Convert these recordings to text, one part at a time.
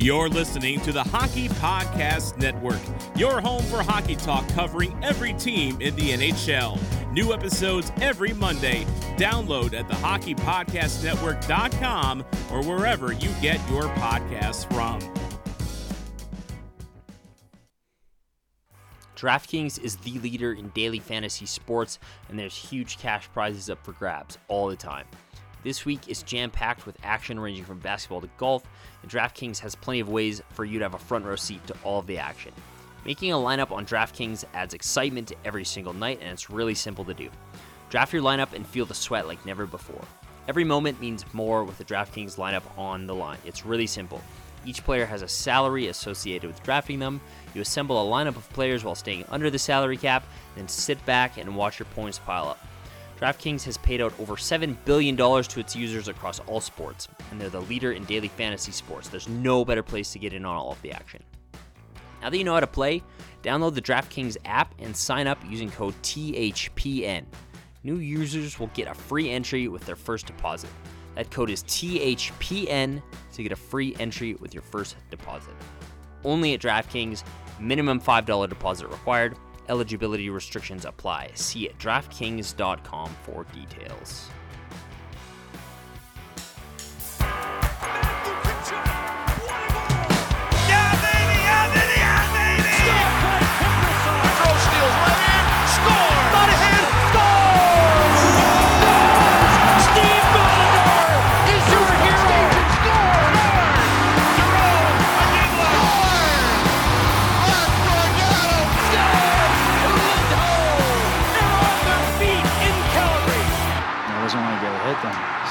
You're listening to the Hockey Podcast Network, your home for hockey talk covering every team in the NHL. New episodes every Monday. Download at thehockeypodcastnetwork.com or wherever you get your podcasts from. DraftKings is the leader in daily fantasy sports, and there's huge cash prizes up for grabs all the time. This week is jam-packed with action ranging from basketball to golf, and DraftKings has plenty of ways for you to have a front row seat to all of the action. Making a lineup on DraftKings adds excitement to every single night, and it's really simple to do. Draft your lineup and feel the sweat like never before. Every moment means more with the DraftKings lineup on the line. It's really simple. Each player has a salary associated with drafting them. You assemble a lineup of players while staying under the salary cap, then sit back and watch your points pile up. DraftKings has paid out over $7 billion to its users across all sports, and they're the leader in daily fantasy sports. There's no better place to get in on all of the action. Now that you know how to play, download the DraftKings app and sign up using code THPN. New users will get a free entry with their first deposit. That code is THPN to get a free entry with your first deposit. Only at DraftKings, minimum $5 deposit required. Eligibility restrictions apply. See at DraftKings.com for details.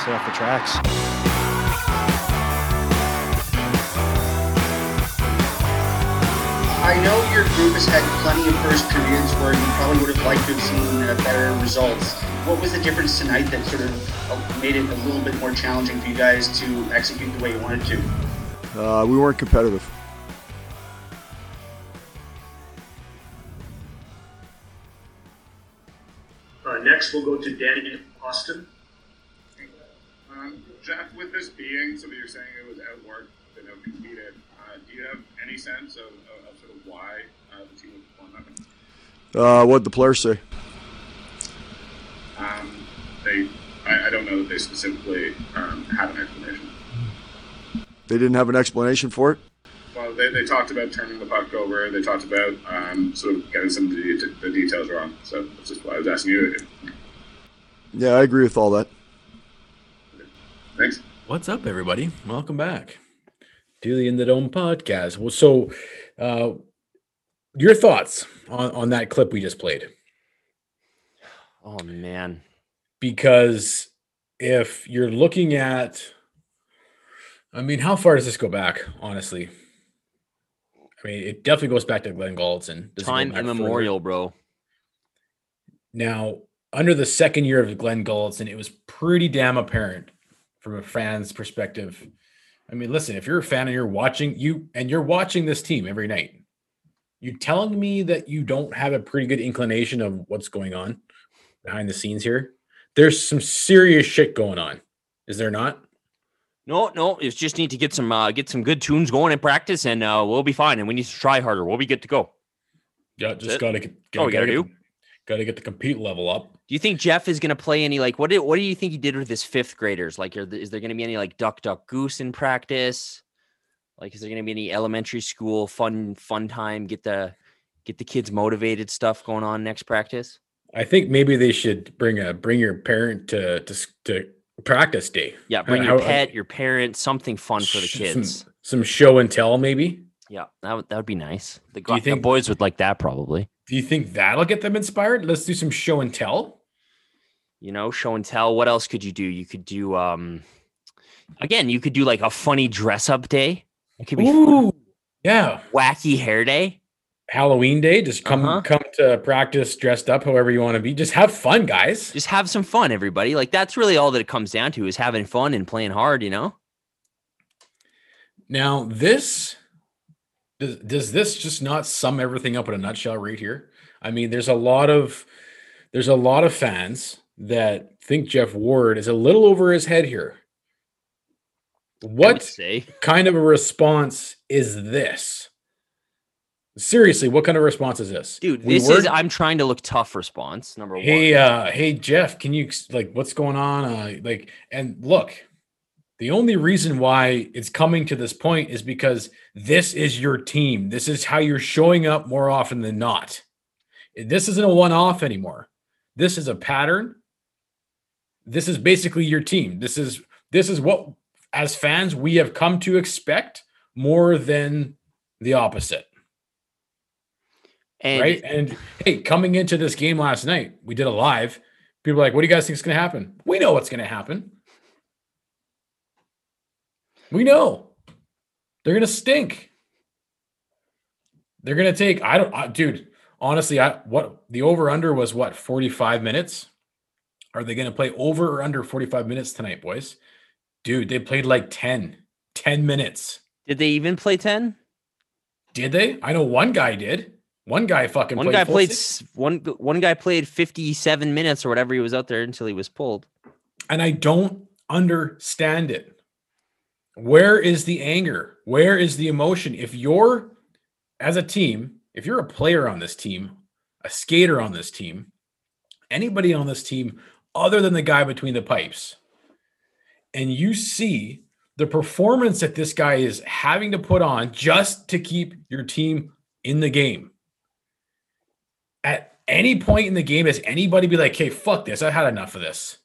Off the tracks. I know your group has had plenty of first periods where you probably would have liked to have seen better results. What was the difference tonight that sort of made it a little bit more challenging for you guys to execute the way you wanted to? We weren't competitive. Next, we'll go to Danny Austin. Jeff, with this being something you're saying, it was outworked and outcompeted. Do you have any sense of sort of why the team won that? What did the players say? I don't know that they specifically had an explanation. They didn't have an explanation for it? Well, they talked about turning the puck over. They talked about sort of getting some of the details wrong. So that's just why I was asking you. Yeah, I agree with all that. Thanks. What's up, everybody? Welcome back to the In the Dome podcast. Well, so your thoughts on that clip we just played? Oh, man. Because if you're looking at, I mean, how far does this go back, honestly? I mean, it definitely goes back to Glenn Gulutzan. Time immemorial, bro. Now, under the second year of Glenn Gulutzan, it was pretty damn apparent from a fan's perspective. I mean, listen, if you're a fan and you're watching this team every night, you're telling me that you don't have a pretty good inclination of what's going on behind the scenes here? There's some serious shit going on. Is there not? No. It's just need to get some good tunes going in practice, and we'll be fine. And we need to try harder. We'll be good to go. Yeah, just got to get the compete level up. Do you think Jeff is going to play any, like, what do you think he did with his fifth graders? Like, is there going to be any, like, duck, duck, goose in practice? Like, is there going to be any elementary school fun time, get the kids motivated stuff going on next practice? I think maybe they should bring your parent to practice day. Yeah, bring your pet, your parent, something fun for the kids. Some show and tell, maybe? Yeah, that would be nice. Do you think the boys would like that, probably. Do you think that'll get them inspired? Let's do some show and tell. You know, show and tell. What else could you do? You could do, like a funny dress up day. It could be fun. Yeah. Wacky hair day. Halloween day. Just come to practice dressed up however you want to be. Just have fun, guys. Just have some fun, everybody. Like, that's really all that it comes down to is having fun and playing hard, you know? Now, this, does this just not sum everything up in a nutshell right here? I mean, there's a lot of fans that think Jeff Ward is a little over his head here. What kind of a response is this? Seriously, what kind of response is this? Dude, this is I'm trying to look tough response, number one. Hey, Jeff, can you, like, what's going on? And look, the only reason why it's coming to this point is because this is your team. This is how you're showing up more often than not. This isn't a one-off anymore. This is a pattern. This is basically your team. This is what, as fans, we have come to expect more than the opposite. And, right? And hey, coming into this game last night, we did a live. People are like, what do you guys think is going to happen? We know what's going to happen. We know. They're going to stink. They're going to take, the over-under was what, 45 minutes? Are they going to play over or under 45 minutes tonight, boys? Dude, they played like 10 minutes. Did they even play 10? Did they? I know one guy did. One guy played 57 minutes or whatever he was out there until he was pulled. And I don't understand it. Where is the anger? Where is the emotion? If you're as a team, if you're a player on this team, a skater on this team, anybody on this team other than the guy between the pipes, and you see the performance that this guy is having to put on just to keep your team in the game. At any point in the game, does anybody be like, hey, fuck this. I had enough of this.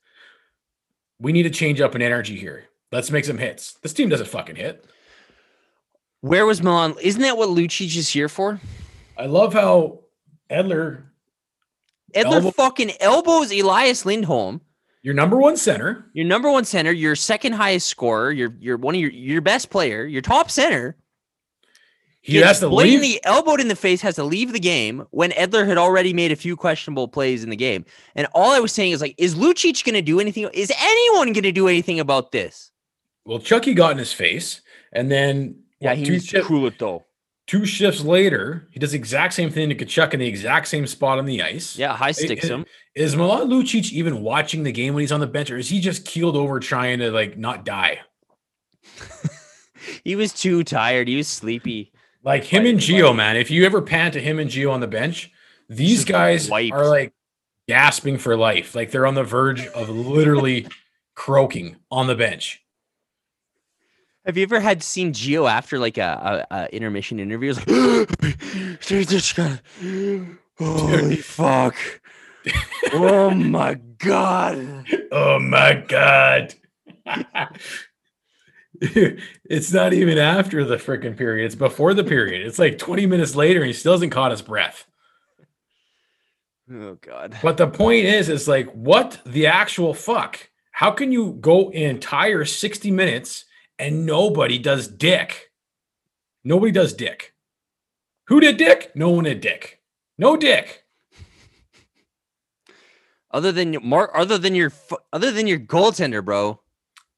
We need to change up an energy here. Let's make some hits. This team doesn't fucking hit. Where was Milan? Isn't that what Lucic is here for? I love how Edler fucking elbows Elias Lindholm. Your number one center, your second highest scorer, your best player, your top center. He has to leave. Elbowed in the face, has to leave the game when Edler had already made a few questionable plays in the game. And all I was saying is, like, is Lucic going to do anything? Is anyone going to do anything about this? Well, Chucky got in his face, and then two shifts later, he does the exact same thing to Tkachuk in the exact same spot on the ice. Yeah, high sticks him. Is Milan Lucic even watching the game when he's on the bench, or is he just keeled over trying to, like, not die? He was too tired. He was sleepy. Like him and Gio, man, if you ever pan to him and Gio on the bench, these guys are like gasping for life. Like they're on the verge of literally croaking on the bench. Have you ever seen Gio after like a intermission interview? It's like, holy fuck. Oh my God. It's not even after the freaking period. It's before the period. It's like 20 minutes later and he still hasn't caught his breath. Oh, God. But the point is, it's like, what the actual fuck? How can you go an entire 60 minutes and nobody does dick? Nobody does dick. Who did dick? No one did dick. No dick. Other than your goaltender, bro.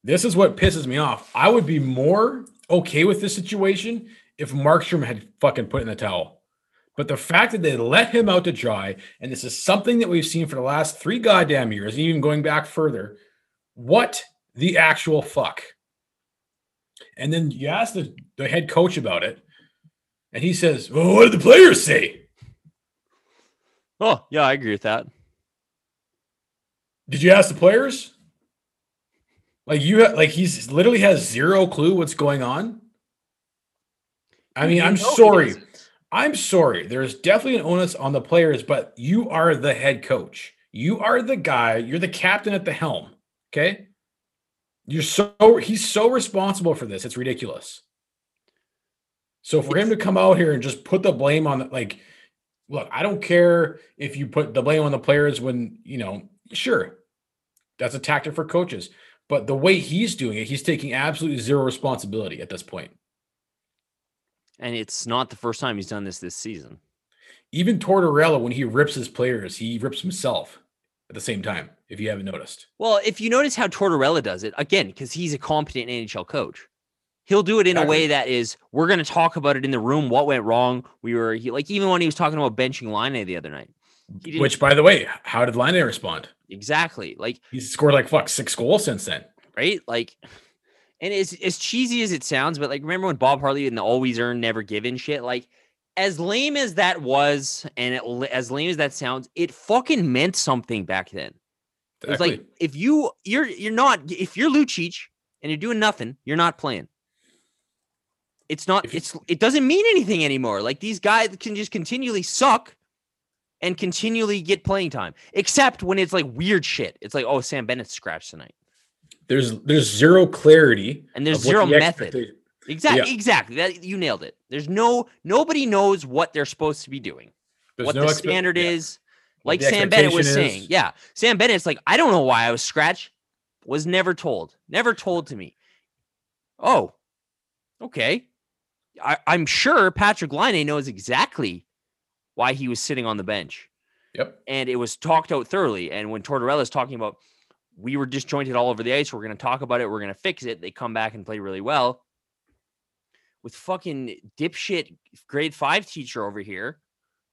This is what pisses me off. I would be more okay with this situation if Markstrom had fucking put in the towel. But the fact that they let him out to dry, and this is something that we've seen for the last 3 goddamn years, and even going back further, what the actual fuck? And then you ask the head coach about it, and he says, well, what did the players say? Oh, yeah, I agree with that. Did you ask the players? Like he's literally has zero clue what's going on. I mean, I'm sorry. There's definitely an onus on the players, but you are the head coach. You are the guy. You're the captain at the helm. Okay. He's so responsible for this. It's ridiculous. So for him to come out here and just put the blame on look, I don't care if you put the blame on the players when, sure. That's a tactic for coaches. But the way he's doing it, he's taking absolutely zero responsibility at this point. And it's not the first time he's done this season. Even Tortorella, when he rips his players, he rips himself at the same time, if you haven't noticed. Well, if you notice how Tortorella does it, again, because he's a competent NHL coach, he'll do it in a way that is, we're going to talk about it in the room, what went wrong. Even when he was talking about benching Laine the other night. Which, by the way, how did Laine respond? Exactly. Like he's scored 6 goals since then. Right. Like, And as cheesy as it sounds, but like, remember when Bob Hartley and the always earn, never given shit? Like, as lame as that was, and as lame as that sounds, it fucking meant something back then. Exactly. It's like, if you're not, if you're Lucic and you're doing nothing, you're not playing. It's not, it doesn't mean anything anymore. Like, these guys can just continually suck and continually get playing time, except when it's like weird shit. It's like, oh, Sam Bennett's scratched tonight. There's zero clarity and there's zero method. Exactly. Yeah. Exactly. That, you nailed it. There's nobody knows what they're supposed to be doing. There's what the standard is. Like Sam Bennett was saying. Yeah. Sam Bennett's like, I don't know why I was scratched. Was never told. Never told to me. Oh, okay. I'm sure Patrick Laine knows exactly why he was sitting on the bench. Yep. And it was talked out thoroughly. And when Tortorella's talking about, we were disjointed all over the ice, we're going to talk about it, we're going to fix it, they come back and play really well. With fucking dipshit grade 5 teacher over here,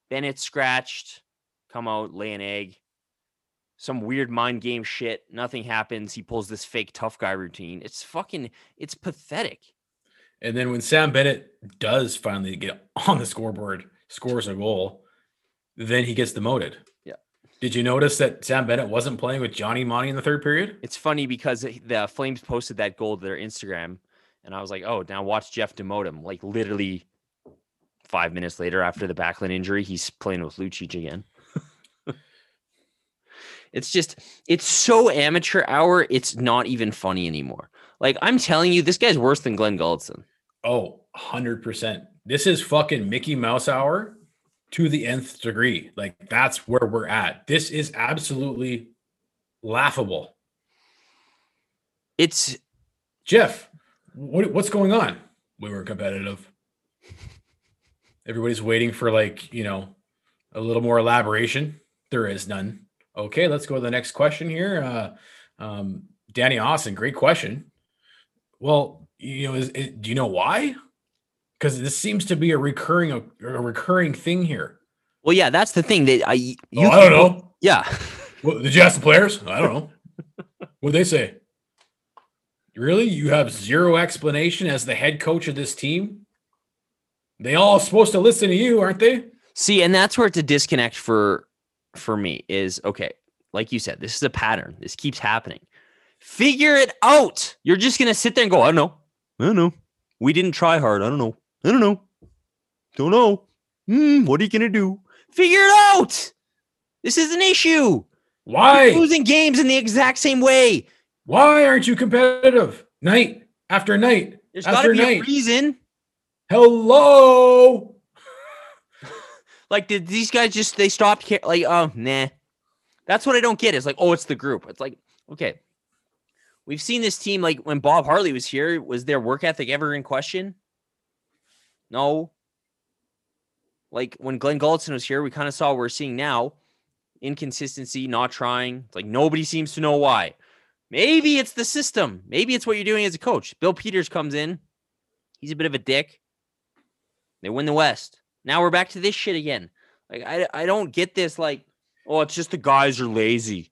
Bennett scratched, come out, lay an egg, some weird mind game shit, nothing happens, he pulls this fake tough guy routine. It's fucking, it's pathetic. And then when Sam Bennett does finally get on the scoreboard, scores a goal, then he gets demoted. Did you notice that Sam Bennett wasn't playing with Johnny Monty in the third period? It's funny because the Flames posted that goal to their Instagram, and I was like, oh, now watch Jeff demote him. Like, literally 5 minutes later after the Backlund injury, he's playing with Lucic again. It's just, it's so amateur hour, it's not even funny anymore. Like, I'm telling you, this guy's worse than Glenn Gulutzan. Oh, 100%. This is fucking Mickey Mouse hour. To the nth degree. Like, that's where we're at. This is absolutely laughable. It's Jeff, what's going on? We were competitive. Everybody's waiting for, like, you know, a little more elaboration. There is none. Okay, let's go to the next question here. Danny Austin, great question. Well, you know, do you know why? Because this seems to be a recurring thing here. Well, yeah, that's the thing that I don't know. Yeah. Well, did you ask the players? I don't know. What'd they say? Really? You have zero explanation as the head coach of this team? They all are supposed to listen to you, aren't they? See, and that's where it's a disconnect for me is, okay, like you said, this is a pattern. This keeps happening. Figure it out. You're just going to sit there and go, I don't know. I don't know. We didn't try hard. I don't know. I don't know. Don't know. What are you going to do? Figure it out. This is an issue. Why? You're losing games in the exact same way. Why aren't you competitive night after night? There's got to be a reason. Hello. Like, did these guys just, they stopped? Like, oh, nah. That's what I don't get. It's like, oh, it's the group. It's like, okay. We've seen this team, like, when Bob Hartley was here, was their work ethic ever in question? No. Like, when Glenn Gulutzan was here, we kind of saw what we're seeing now. Inconsistency, not trying. It's like, nobody seems to know why. Maybe it's the system. Maybe it's what you're doing as a coach. Bill Peters comes in. He's a bit of a dick. They win the West. Now we're back to this shit again. Like, I don't get this, like, oh, it's just the guys are lazy.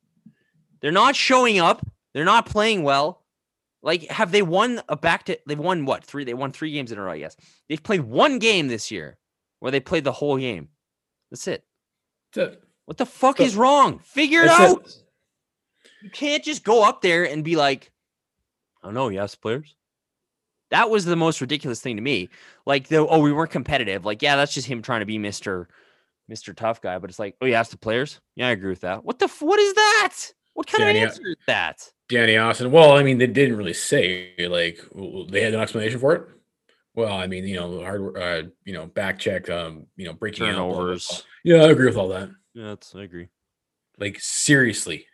They're not showing up. They're not playing well. Like, have they won a back to... They've won, what, three? They won 3 games in a row, yes. They've played one game this year where they played the whole game. That's it. What the fuck is wrong? Figure it out! You can't just go up there and be like, I don't know, yes, players? That was the most ridiculous thing to me. Like, oh, we weren't competitive. Like, yeah, that's just him trying to be Mr. Tough Guy. But it's like, oh, you asked the players? Yeah, I agree with that. What is that? What kind of answer is that? Danny Austin. Well, I mean, they didn't really say, like, they had no explanation for it. Well, I mean, you know, hard, you know, back check, you know, breaking turnovers. Yeah, I agree with all that. Yeah, I agree. Like, seriously,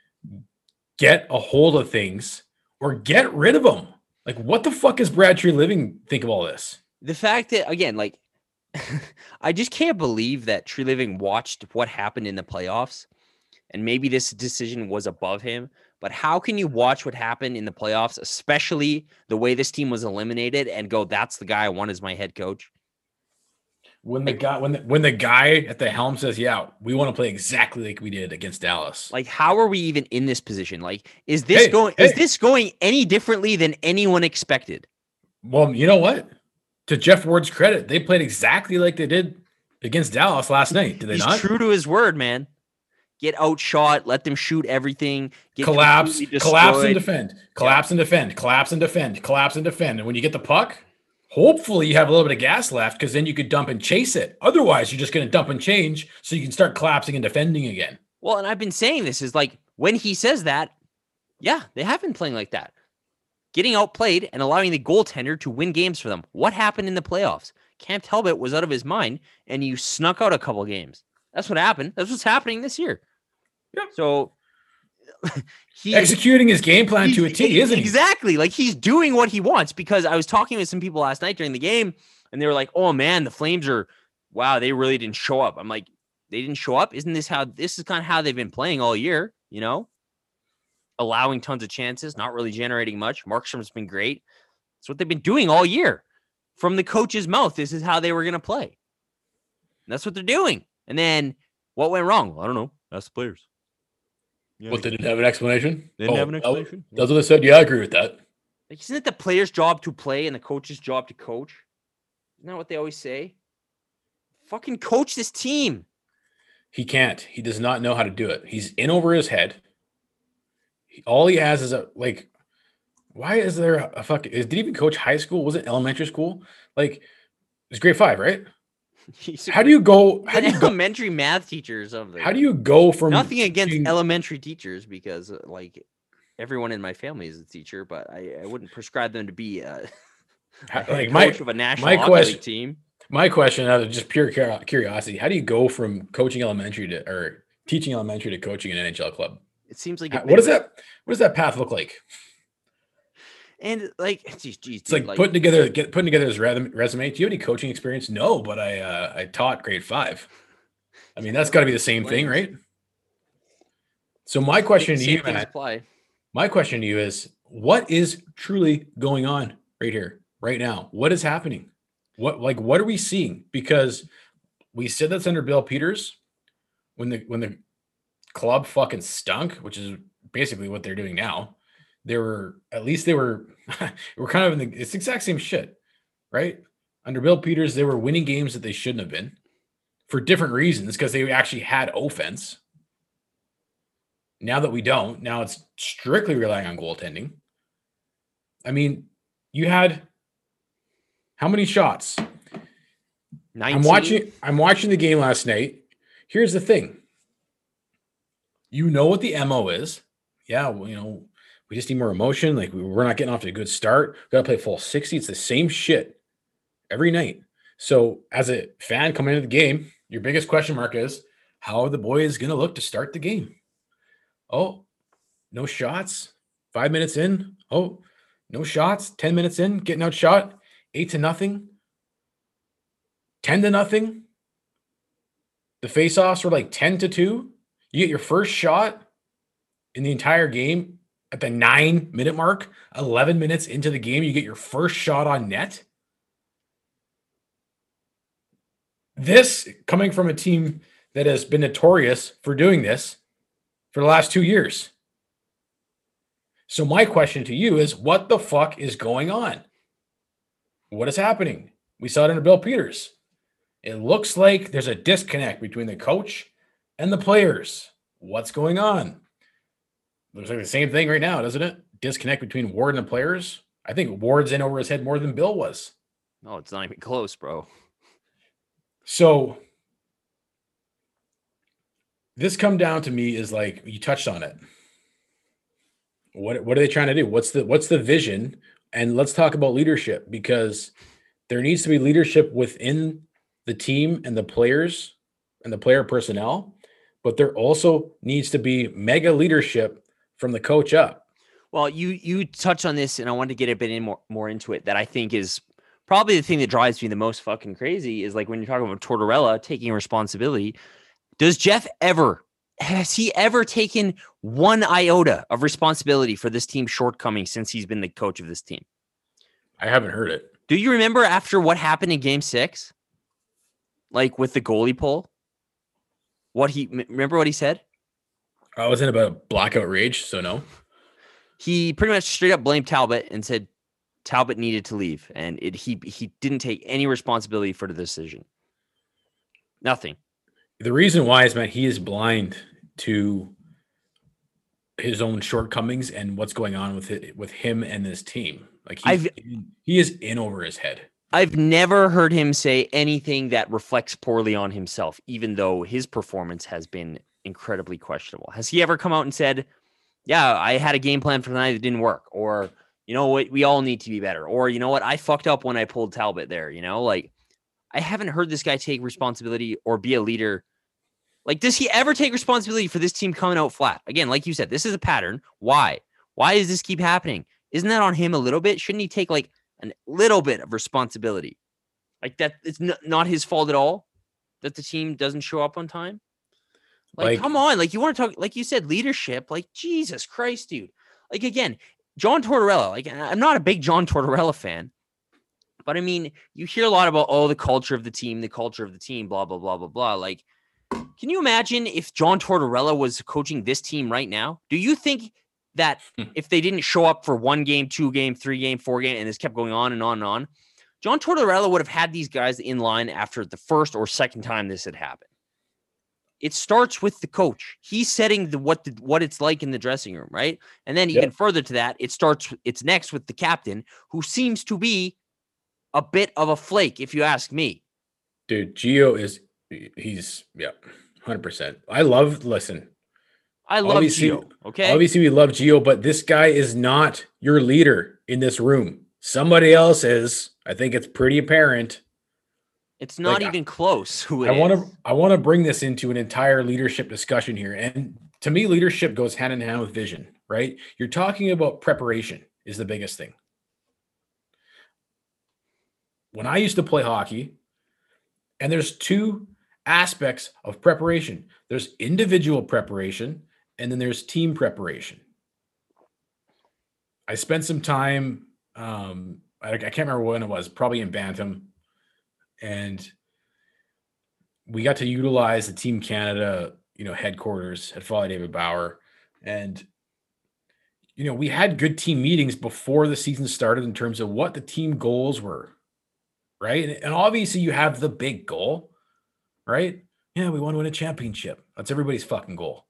get a hold of things or get rid of them. Like, what the fuck is Brad Treliving think of all this? The fact that, again, like, I just can't believe that Treliving watched what happened in the playoffs. And maybe this decision was above him, but how can you watch what happened in the playoffs, especially the way this team was eliminated, and go, that's the guy I want as my head coach? When the guy at the helm says, yeah, we want to play exactly like we did against Dallas. Like, how are we even in this position? Like, is this going any differently than anyone expected? Well, you know what? To Jeff Ward's credit, they played exactly like they did against Dallas last night. Did they not? He's true to his word, man. Get outshot, let them shoot everything. Collapse and defend. And when you get the puck, hopefully you have a little bit of gas left, because then you could dump and chase it. Otherwise, you're just going to dump and change, so you can start collapsing and defending again. Well, and I've been saying this is like, when he says that, yeah, they have been playing like that. Getting outplayed and allowing the goaltender to win games for them. What happened in the playoffs? Cam Talbot was out of his mind, and you snuck out a couple of games. That's what happened. That's what's happening this year. Yeah. So he's executing his game plan to a T, isn't he? Exactly. Like, he's doing what he wants, because I was talking with some people last night during the game, and they were like, oh man, the Flames are, wow, they really didn't show up. I'm like, they didn't show up? Isn't this how, this is kind of how they've been playing all year, you know? Allowing tons of chances, not really generating much. Markstrom's been great. That's what they've been doing all year. From the coach's mouth, this is how they were going to play. And that's what they're doing. And then what went wrong? Well, I don't know. That's the players. Yeah. Well, they didn't have an explanation? They didn't have an explanation? That's what they said. Yeah, I agree with that. Like, isn't it the player's job to play and the coach's job to coach? Isn't that what they always say? Fucking coach this team. He can't. He does not know how to do it. He's in over his head. All he has is a, like, why is there a fucking, did he even coach high school? Was it elementary school? Like, it's grade 5, right? How do you go math teacher or something? How do you go from nothing against elementary teachers, because like everyone in my family is a teacher, but I wouldn't prescribe them to be a coach of a national hockey league team. My question out of just pure curiosity, how do you go from coaching elementary to, or teaching elementary, to coaching an NHL club? It seems like what does that path look like? And like, geez, it's like putting together his resume. Do you have any coaching experience? No, but I taught grade 5. I mean, that's got to be the same thing, right? So my question to you is, what is truly going on right here, right now? What is happening? What are we seeing? Because we said that's under Bill Peters when the club fucking stunk, which is basically what they're doing now. We're kind of in the, it's the exact same shit, right? Under Bill Peters, they were winning games that they shouldn't have been for different reasons, because they actually had offense. Now that we don't, now it's strictly relying on goaltending. I mean, you had how many shots? 19. I'm watching the game last night. Here's the thing. You know what the MO is. Yeah, well, you know, we just need more emotion. Like, we're not getting off to a good start. We've got to play full 60. It's the same shit every night. So as a fan coming into the game, your biggest question mark is, how are the boys going to look to start the game? Oh, no shots. 5 minutes in. Oh, no shots. 10 minutes in. Getting outshot. 8-0. 10-0. The faceoffs were like 10-2. You get your first shot in the entire game. At the 9-minute mark, 11 minutes into the game, you get your first shot on net. This coming from a team that has been notorious for doing this for the last 2 years. So my question to you is, what the fuck is going on? What is happening? We saw it under Bill Peters. It looks like there's a disconnect between the coach and the players. What's going on? Looks like the same thing right now, doesn't it? Disconnect between Ward and the players. I think Ward's in over his head more than Bill was. No, it's not even close, bro. So this come down to me is, like, you touched on it. What are they trying to do? What's the vision? And let's talk about leadership, because there needs to be leadership within the team and the players and the player personnel, but there also needs to be mega leadership from the coach up. Well, you touched on this, and I wanted to get a bit in more into it, that I think is probably the thing that drives me the most fucking crazy, is like when you're talking about Tortorella taking responsibility. Does Jeff has he ever taken one iota of responsibility for this team's shortcomings since he's been the coach of this team? I haven't heard it. Do you remember after what happened in game 6? like with the goalie poll? Remember what he said? I was in about a blackout rage, so no. He pretty much straight up blamed Talbot and said Talbot needed to leave, and he didn't take any responsibility for the decision. Nothing. The reason why is, man, he is blind to his own shortcomings and what's going on with it, with him and this team. Like he is in over his head. I've never heard him say anything that reflects poorly on himself, even though his performance has been incredibly questionable. Has he ever come out and said, yeah, I had a game plan for tonight that didn't work, or, you know what, we all need to be better, or, you know what, I fucked up when I pulled Talbot there, you know? Like, I haven't heard this guy take responsibility or be a leader. Like, does he ever take responsibility for this team coming out flat? Again, like you said, this is a pattern. Why? Why does this keep happening? Isn't that on him a little bit? Shouldn't he take, like, a little bit of responsibility? Like, that it's not his fault at all that the team doesn't show up on time. Like, come on. Like, you want to talk, like you said, leadership. Like, Jesus Christ, dude. Like, again, John Tortorella. Like, I'm not a big John Tortorella fan, but I mean, you hear a lot about, oh, the culture of the team, blah, blah, blah, blah, blah. Like, can you imagine if John Tortorella was coaching this team right now? Do you think that if they didn't show up for one game, two game, three game, four game, and this kept going on and on and on, John Tortorella would have had these guys in line after the first or second time this had happened? It starts with the coach. He's setting what it's like in the dressing room, right? And then even further to that, it's next with the captain, who seems to be a bit of a flake, if you ask me. Dude, Gio is... He's 100%. I love Gio. Okay. Obviously we love Gio, but this guy is not your leader in this room. Somebody else is. I think it's pretty apparent. It's not like, even close who it is. I want to bring this into an entire leadership discussion here. And to me, leadership goes hand in hand with vision, right? You're talking about preparation is the biggest thing. When I used to play hockey, and there's two aspects of preparation. There's individual preparation, and then there's team preparation. I spent some time, I can't remember when it was, probably in Bantam, and we got to utilize the Team Canada, headquarters at Folly David Bauer. And, we had good team meetings before the season started in terms of what the team goals were, right? And obviously you have the big goal, right? Yeah, we want to win a championship. That's everybody's fucking goal.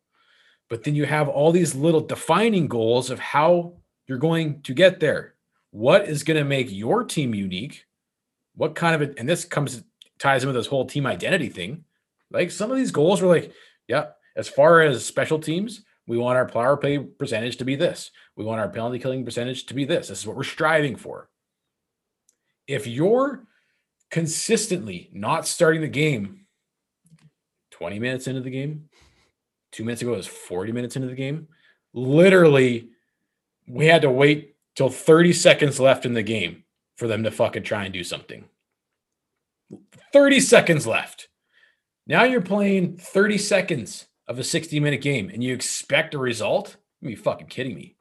But then you have all these little defining goals of how you're going to get there. What is going to make your team unique? What kind of it? And this ties in with this whole team identity thing. Like, some of these goals were like, as far as special teams, we want our power play percentage to be this. We want our penalty killing percentage to be this. This is what we're striving for. If you're consistently not starting the game 20 minutes into the game, 2 minutes ago it was 40 minutes into the game, literally we had to wait till 30 seconds left in the game for them to fucking try and do something. 30 seconds left. Now you're playing 30 seconds of a 60-minute game and you expect a result? Are you fucking kidding me?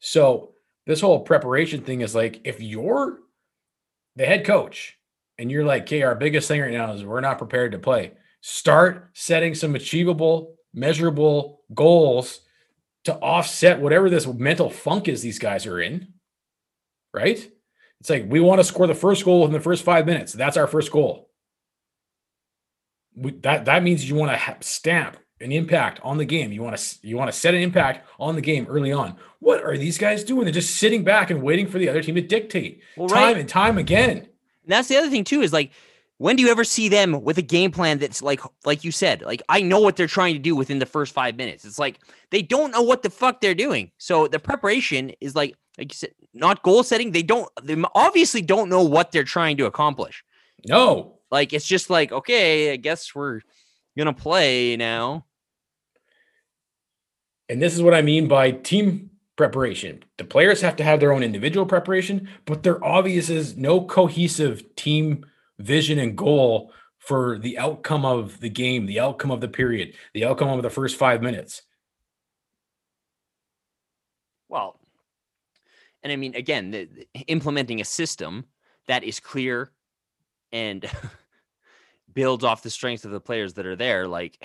So this whole preparation thing is like, if you're the head coach and you're like, okay, our biggest thing right now is we're not prepared to play, start setting some achievable, measurable goals to offset whatever this mental funk is these guys are in, right? It's like, we want to score the first goal in the first 5 minutes. That's our first goal. That means you want to stamp an impact on the game. You want to set an impact on the game early on. What are these guys doing? They're just sitting back and waiting for the other team to dictate time and time again. And that's the other thing too, is like, when do you ever see them with a game plan that's like you said, like, I know what they're trying to do within the first 5 minutes? It's like, they don't know what the fuck they're doing. So the preparation is like you said, not goal setting. They obviously don't know what they're trying to accomplish. No. Like, it's just like, okay, I guess we're going to play now. And this is what I mean by team preparation. The players have to have their own individual preparation, but there obviously is no cohesive team vision and goal for the outcome of the game, the outcome of the period, the outcome of the first 5 minutes. Well, and I mean, again, implementing a system that is clear and builds off the strength of the players that are there. Like,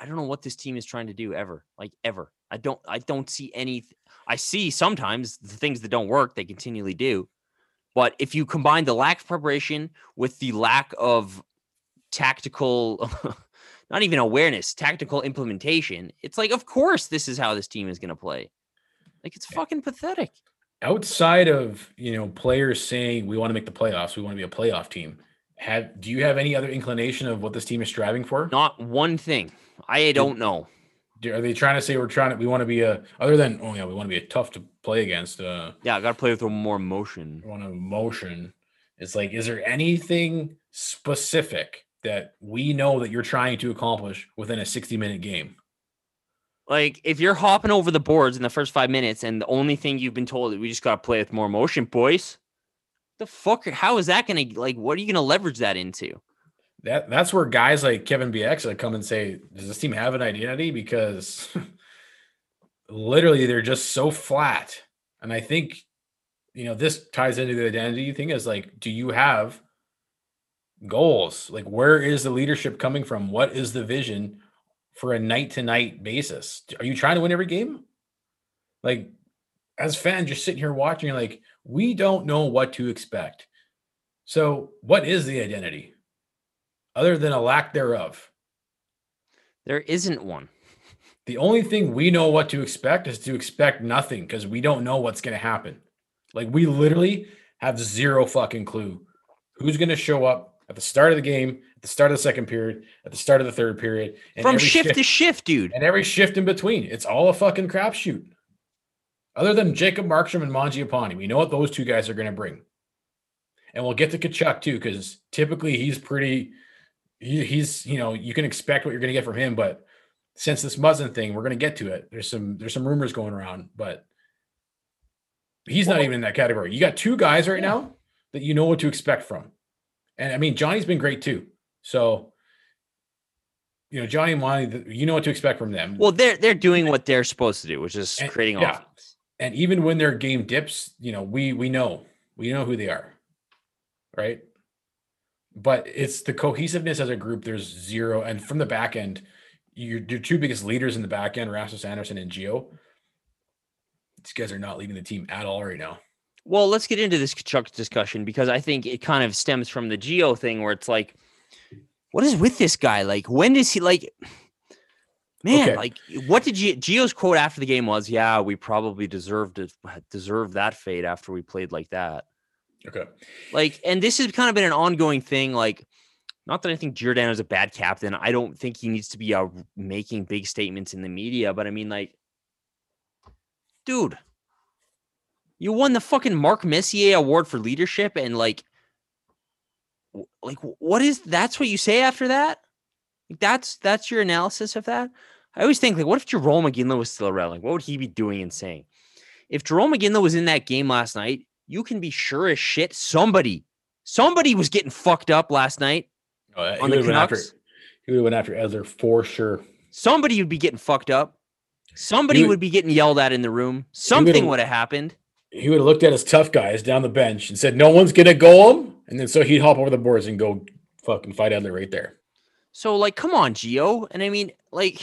I don't know what this team is trying to do ever, like ever. I don't see any. I see sometimes the things that don't work, they continually do. But if you combine the lack of preparation with the lack of tactical, not even awareness, tactical implementation, it's like, of course, this is how this team is going to play. Like, it's fucking pathetic. Outside of, players saying we want to make the playoffs, we want to be a playoff team. Do you have any other inclination of what this team is striving for? Not one thing. I don't know. Are they trying to say we want to be other than, we want to be a tough to play against? I got to play with more emotion. I want emotion. It's like, is there anything specific that we know that you're trying to accomplish within a 60-minute game? Like, if you're hopping over the boards in the first 5 minutes and the only thing you've been told is we just got to play with more emotion, boys. The fuck? How is that going to, like, what are you going to leverage that into? That's where guys like Kevin BX come and say, does this team have an identity? Because literally they're just so flat. And I think, this ties into the identity thing is like, do you have goals? Like, where is the leadership coming from? What is the vision for a night-to-night basis? Are you trying to win every game? Like, as fans, you're sitting here watching, you're like, we don't know what to expect. So what is the identity? Other than a lack thereof. There isn't one. The only thing we know what to expect is to expect nothing because we don't know what's going to happen. Like, we literally have zero fucking clue who's going to show up at the start of the game, at the start of the second period, at the start of the third period. And from shift to shift, dude. And every shift in between. It's all a fucking crapshoot. Other than Jacob Markstrom and Mangiapane, we know what those two guys are going to bring. And we'll get to Tkachuk too, because typically he's pretty... He's, you can expect what you're going to get from him, but since this Muzzin thing, we're going to get to it. There's some rumors going around, but he's not even in that category. You got two guys right now that you know what to expect from. And I mean, Johnny's been great too. So, Johnny and Monty, you know what to expect from them. Well, they're doing what they're supposed to do, which is creating offense. And even when their game dips, we know who they are. Right. But it's the cohesiveness as a group. There's zero. And from the back end, your two biggest leaders in the back end, Rasmus Andersson and Gio, these guys are not leading the team at all right now. Well, let's get into this Tkachuk discussion because I think it kind of stems from the Gio thing where it's like, what is with this guy? Like, when does he like, man, okay. Like what did Gio's quote after the game was, yeah, we probably deserved that fate after we played like that. Okay. Like, and this has kind of been an ongoing thing. Like, not that I think Giordano is a bad captain. I don't think he needs to be making big statements in the media, but I mean, like, dude, you won the fucking Mark Messier Award for leadership. And like, what is, that's what you say after that? Like, that's your analysis of that. I always think like, what if Jarome Iginla was still around? Like, what would he be doing and saying? If Jarome Iginla was in that game last night, you can be sure as shit somebody was getting fucked up last night on the Canucks. He would have went after Edler for sure. Somebody would be getting fucked up. Somebody would be getting yelled at in the room. Something would have happened. He would have looked at his tough guys down the bench and said, no one's going to go him. And then so he'd hop over the boards and go fucking fight Edler right there. So, like, come on, Gio. And I mean, like,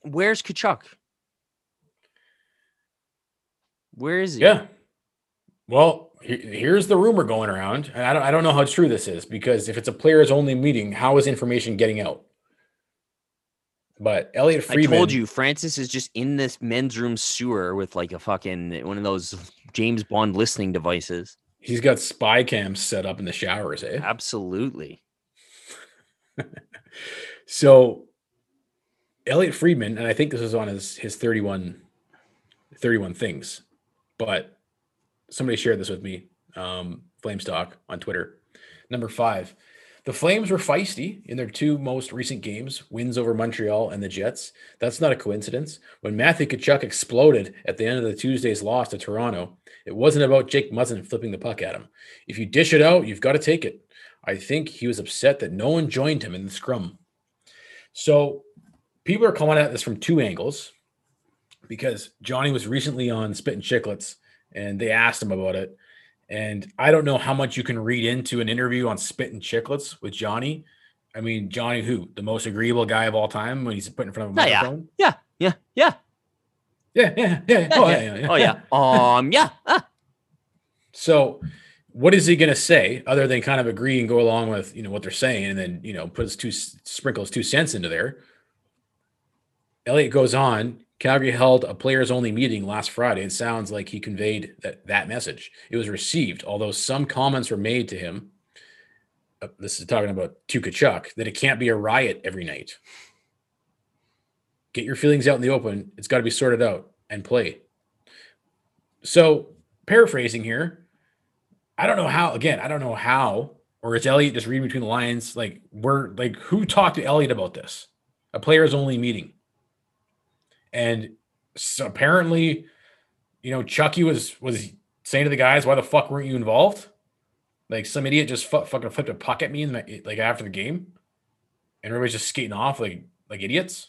where's Tkachuk? Where is he? Yeah. Well, here's the rumor going around. And I don't know how true this is, because if it's a players only meeting, how is information getting out? But Elliot Friedman. I told you, Francis is just in this men's room sewer with like a fucking one of those James Bond listening devices. He's got spy cams set up in the showers, eh? Absolutely. So Elliot Friedman, and I think this was on his 31 things. But somebody shared this with me, Flames Talk on Twitter. Number 5, the Flames were feisty in their two most recent games, wins over Montreal and the Jets. That's not a coincidence. When Matthew Tkachuk exploded at the end of the Tuesday's loss to Toronto, it wasn't about Jake Muzzin flipping the puck at him. If you dish it out, you've got to take it. I think he was upset that no one joined him in the scrum. So people are coming at this from two angles. Because Johnny was recently on Spit and Chicklets, and they asked him about it, And I don't know how much you can read into an interview on Spit and Chicklets with Johnny. I mean, Johnny, who? The most agreeable guy of all time when he's put in front of a microphone? So what is he going to say other than kind of agree and go along with, you know, what they're saying, and then, you know, puts sprinkles 2 cents into there. Elliott goes on. Calgary held a players-only meeting last Friday. It sounds like he conveyed that message. It was received, although some comments were made to him. This is talking about Tkachuk, that it can't be a riot every night. Get your feelings out in the open. It's got to be sorted out and play. So, paraphrasing here, I don't know how, or is Elliott just reading between the lines? Like who talked to Elliott about this? A players-only meeting. And so apparently, you know, Chucky was saying to the guys, why the fuck weren't you involved? Like, some idiot just fucking flipped a puck at me in the, like, after the game, and everybody's just skating off like idiots.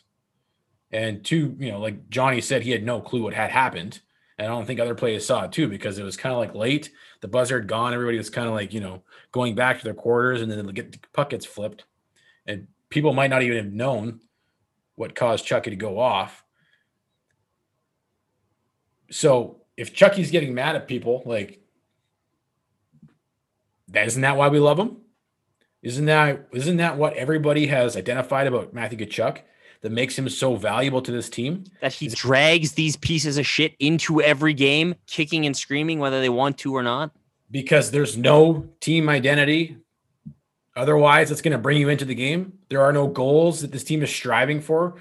And two, you know, like Johnny said, he had no clue what had happened. And I don't think other players saw it too, because it was kind of like late. The buzzer had gone. Everybody was kind of like, you know, going back to their quarters, and then the puck gets flipped. And people might not even have known what caused Chucky to go off. So if Chucky's getting mad at people, like, that isn't that why we love him? Isn't that what everybody has identified about Matthew Tkachuk that makes him so valuable to this team? That he drags these pieces of shit into every game, kicking and screaming, whether they want to or not? Because there's no team identity. Otherwise, it's going to bring you into the game. There are no goals that this team is striving for.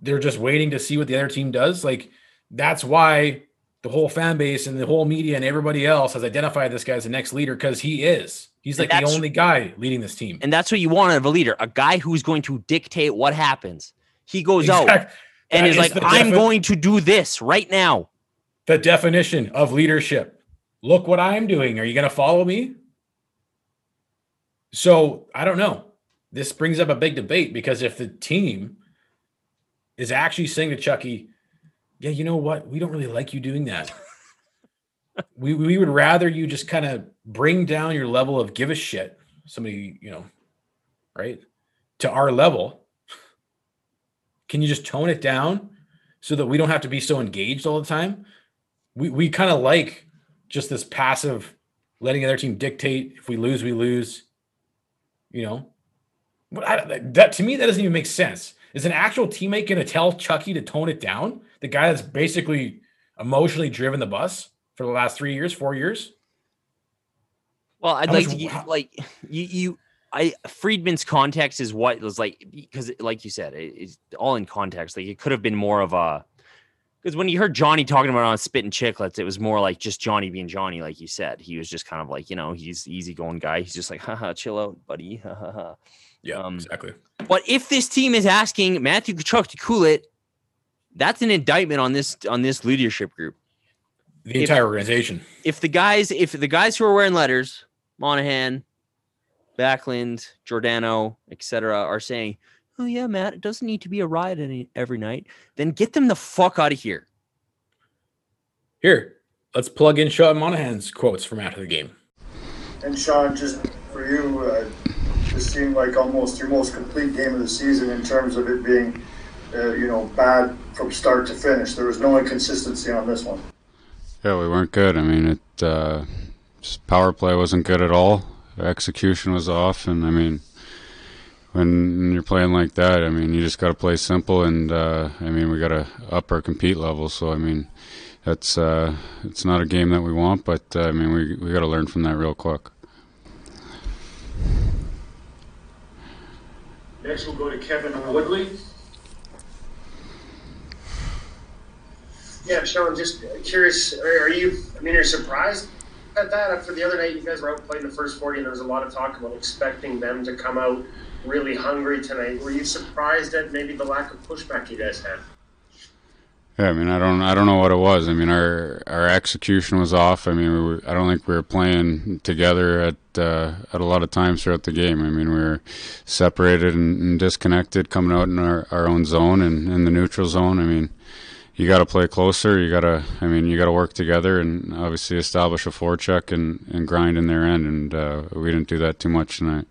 They're just waiting to see what the other team does. Like, that's why the whole fan base and the whole media and everybody else has identified this guy as the next leader, because he is. He's like the only guy leading this team. And that's what you want out of a leader, a guy who's going to dictate what happens. He goes out and is like, I'm going to do this right now. The definition of leadership. Look what I'm doing. Are you going to follow me? So I don't know. This brings up a big debate, because if the team is actually saying to Chucky, yeah, you know what? We don't really like you doing that. we would rather you just kind of bring down your level of give a shit, somebody, you know, right, to our level. Can you just tone it down so that we don't have to be so engaged all the time? We kind of like just this passive letting the other team dictate. If we lose, we lose, you know. But that to me, that doesn't even make sense. Is an actual teammate going to tell Chucky to tone it down? The guy that's basically emotionally driven the bus for the last 4 years. Well, I'd like to, like, I Friedman's context is what it was like, because like you said, it's all in context. Like, it could have been more of a, because when you heard Johnny talking about on Spit and Chicklets, it was more like just Johnny being Johnny. Like you said, he was just kind of like, you know, he's the easygoing guy. He's just like, haha, chill out, buddy. Yeah, exactly. But if this team is asking Matthew Tkachuk to cool it, that's an indictment on this leadership group, the entire organization. If the guys who are wearing letters, Monahan, Backlund, Giordano, etc., are saying, "Oh yeah, Matt, it doesn't need to be a riot every night," then get them the fuck out of here. Here, let's plug in Sean Monahan's quotes from after the game. And Sean, just for you, this seemed like almost your most complete game of the season in terms of it being, bad from start to finish. There was no inconsistency on this one. Yeah, we weren't good. I mean, it just power play wasn't good at all. Our execution was off, and I mean, when you're playing like that, I mean, you just got to play simple, and I mean, we got to up our compete level. So I mean, that's it's not a game that we want, but I mean, we got to learn from that real quick. Next, we'll go to Kevin Woodley. Yeah, Sean, just curious, are you surprised at that? After the other night, you guys were out playing the first 40, and there was a lot of talk about expecting them to come out really hungry tonight. Were you surprised at maybe the lack of pushback you guys had? Yeah, I mean, I don't know what it was. I mean, our execution was off. I mean, I don't think we were playing together at a lot of times throughout the game. I mean, we were separated and disconnected, coming out in our own zone and in the neutral zone. I mean, you got to play closer. You got to work together and obviously establish a forecheck and grind in their end. And we didn't do that too much tonight.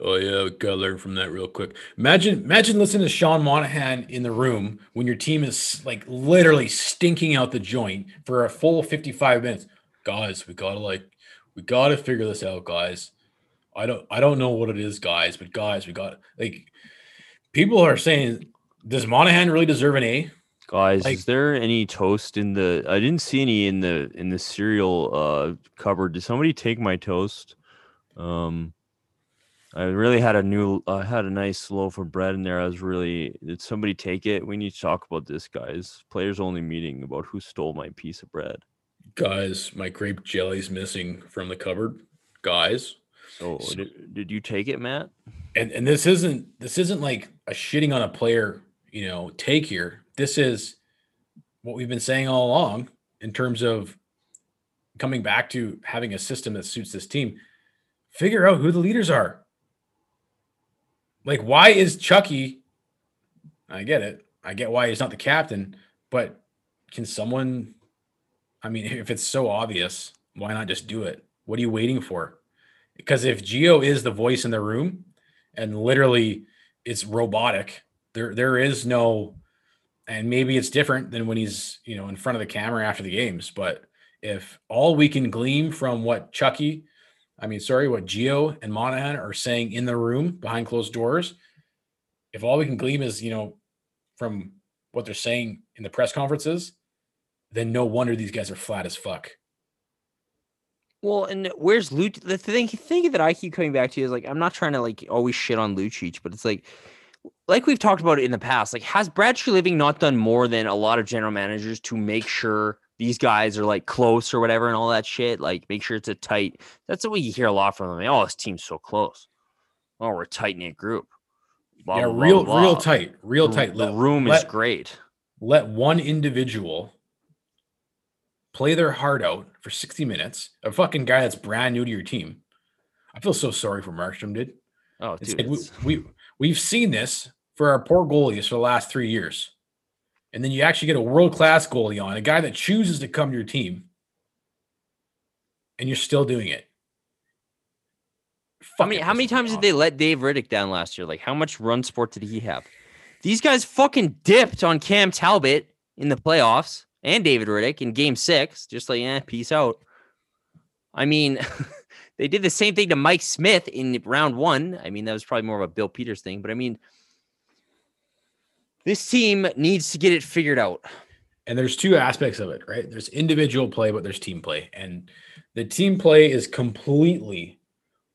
Oh yeah, we gotta learn from that real quick. Imagine listening to Sean Monahan in the room when your team is like literally stinking out the joint for a full 55 minutes. Guys, we gotta figure this out, guys. I don't know what it is, guys, but guys, we got like people are saying, does Monahan really deserve an A? Guys, is there any toast in the? I didn't see any in the cereal cupboard. Did somebody take my toast? I really had a nice loaf of bread in there. Did somebody take it? We need to talk about this, guys. Players only meeting about who stole my piece of bread. Guys, my grape jelly's missing from the cupboard. Guys. Oh, so, did you take it, Matt? And this isn't like a shitting on a player, take here. This is what we've been saying all along in terms of coming back to having a system that suits this team. Figure out who the leaders are. Like, why is Chucky? I get it. I get why he's not the captain, but can someone, if it's so obvious, why not just do it? What are you waiting for? Because if Gio is the voice in the room and literally it's robotic, there is no, and maybe it's different than when he's, in front of the camera after the games. But if all we can glean from what what Gio and Monahan are saying in the room behind closed doors, if all we can glean is, from what they're saying in the press conferences, then no wonder these guys are flat as fuck. Well, and where's Lucic? The thing that I keep coming back to is I'm not trying to always shit on Lucic, but it's like we've talked about it in the past, has Brad Treliving not done more than a lot of general managers to make sure these guys are close or whatever and all that shit? Make sure it's a tight. That's what we hear a lot from them. Oh, this team's so close. Oh, we're a tight knit group. Blah, yeah, blah, real, blah. Real tight, real tight. The room is great. Let one individual play their heart out for 60 minutes. A fucking guy that's brand new to your team. I feel so sorry for Markstrom, dude. Oh, dude, we've seen this for our poor goalies for the last 3 years. And then you actually get a world-class goalie on, a guy that chooses to come to your team, and you're still doing it. How many times did they let Dave Rittich down last year? How much run support did he have? These guys fucking dipped on Cam Talbot in the playoffs and David Rittich in Game 6. Just peace out. They did the same thing to Mike Smith in round 1. That was probably more of a Bill Peters thing, but this team needs to get it figured out. And there's two aspects of it, right? There's individual play, but there's team play. And the team play is completely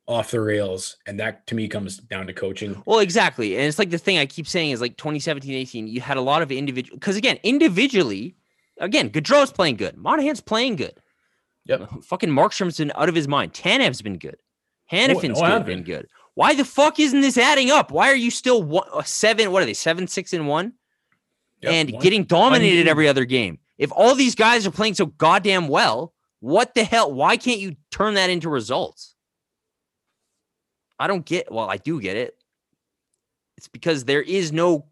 off the rails. And that, to me, comes down to coaching. Well, exactly. And it's the thing I keep saying is 2017-18, you had a lot of individual. Because, individually, Gaudreau's playing good. Monahan's playing good. Yep. Fucking Markstrom's been out of his mind. Tanev's been good. Hannafin's been good. Why the fuck isn't this adding up? Why are you still 7? What are they? 7-6-1, getting dominated every other game. If all these guys are playing so goddamn well, what the hell? Why can't you turn that into results? I don't get. Well, I do get it. It's because there is no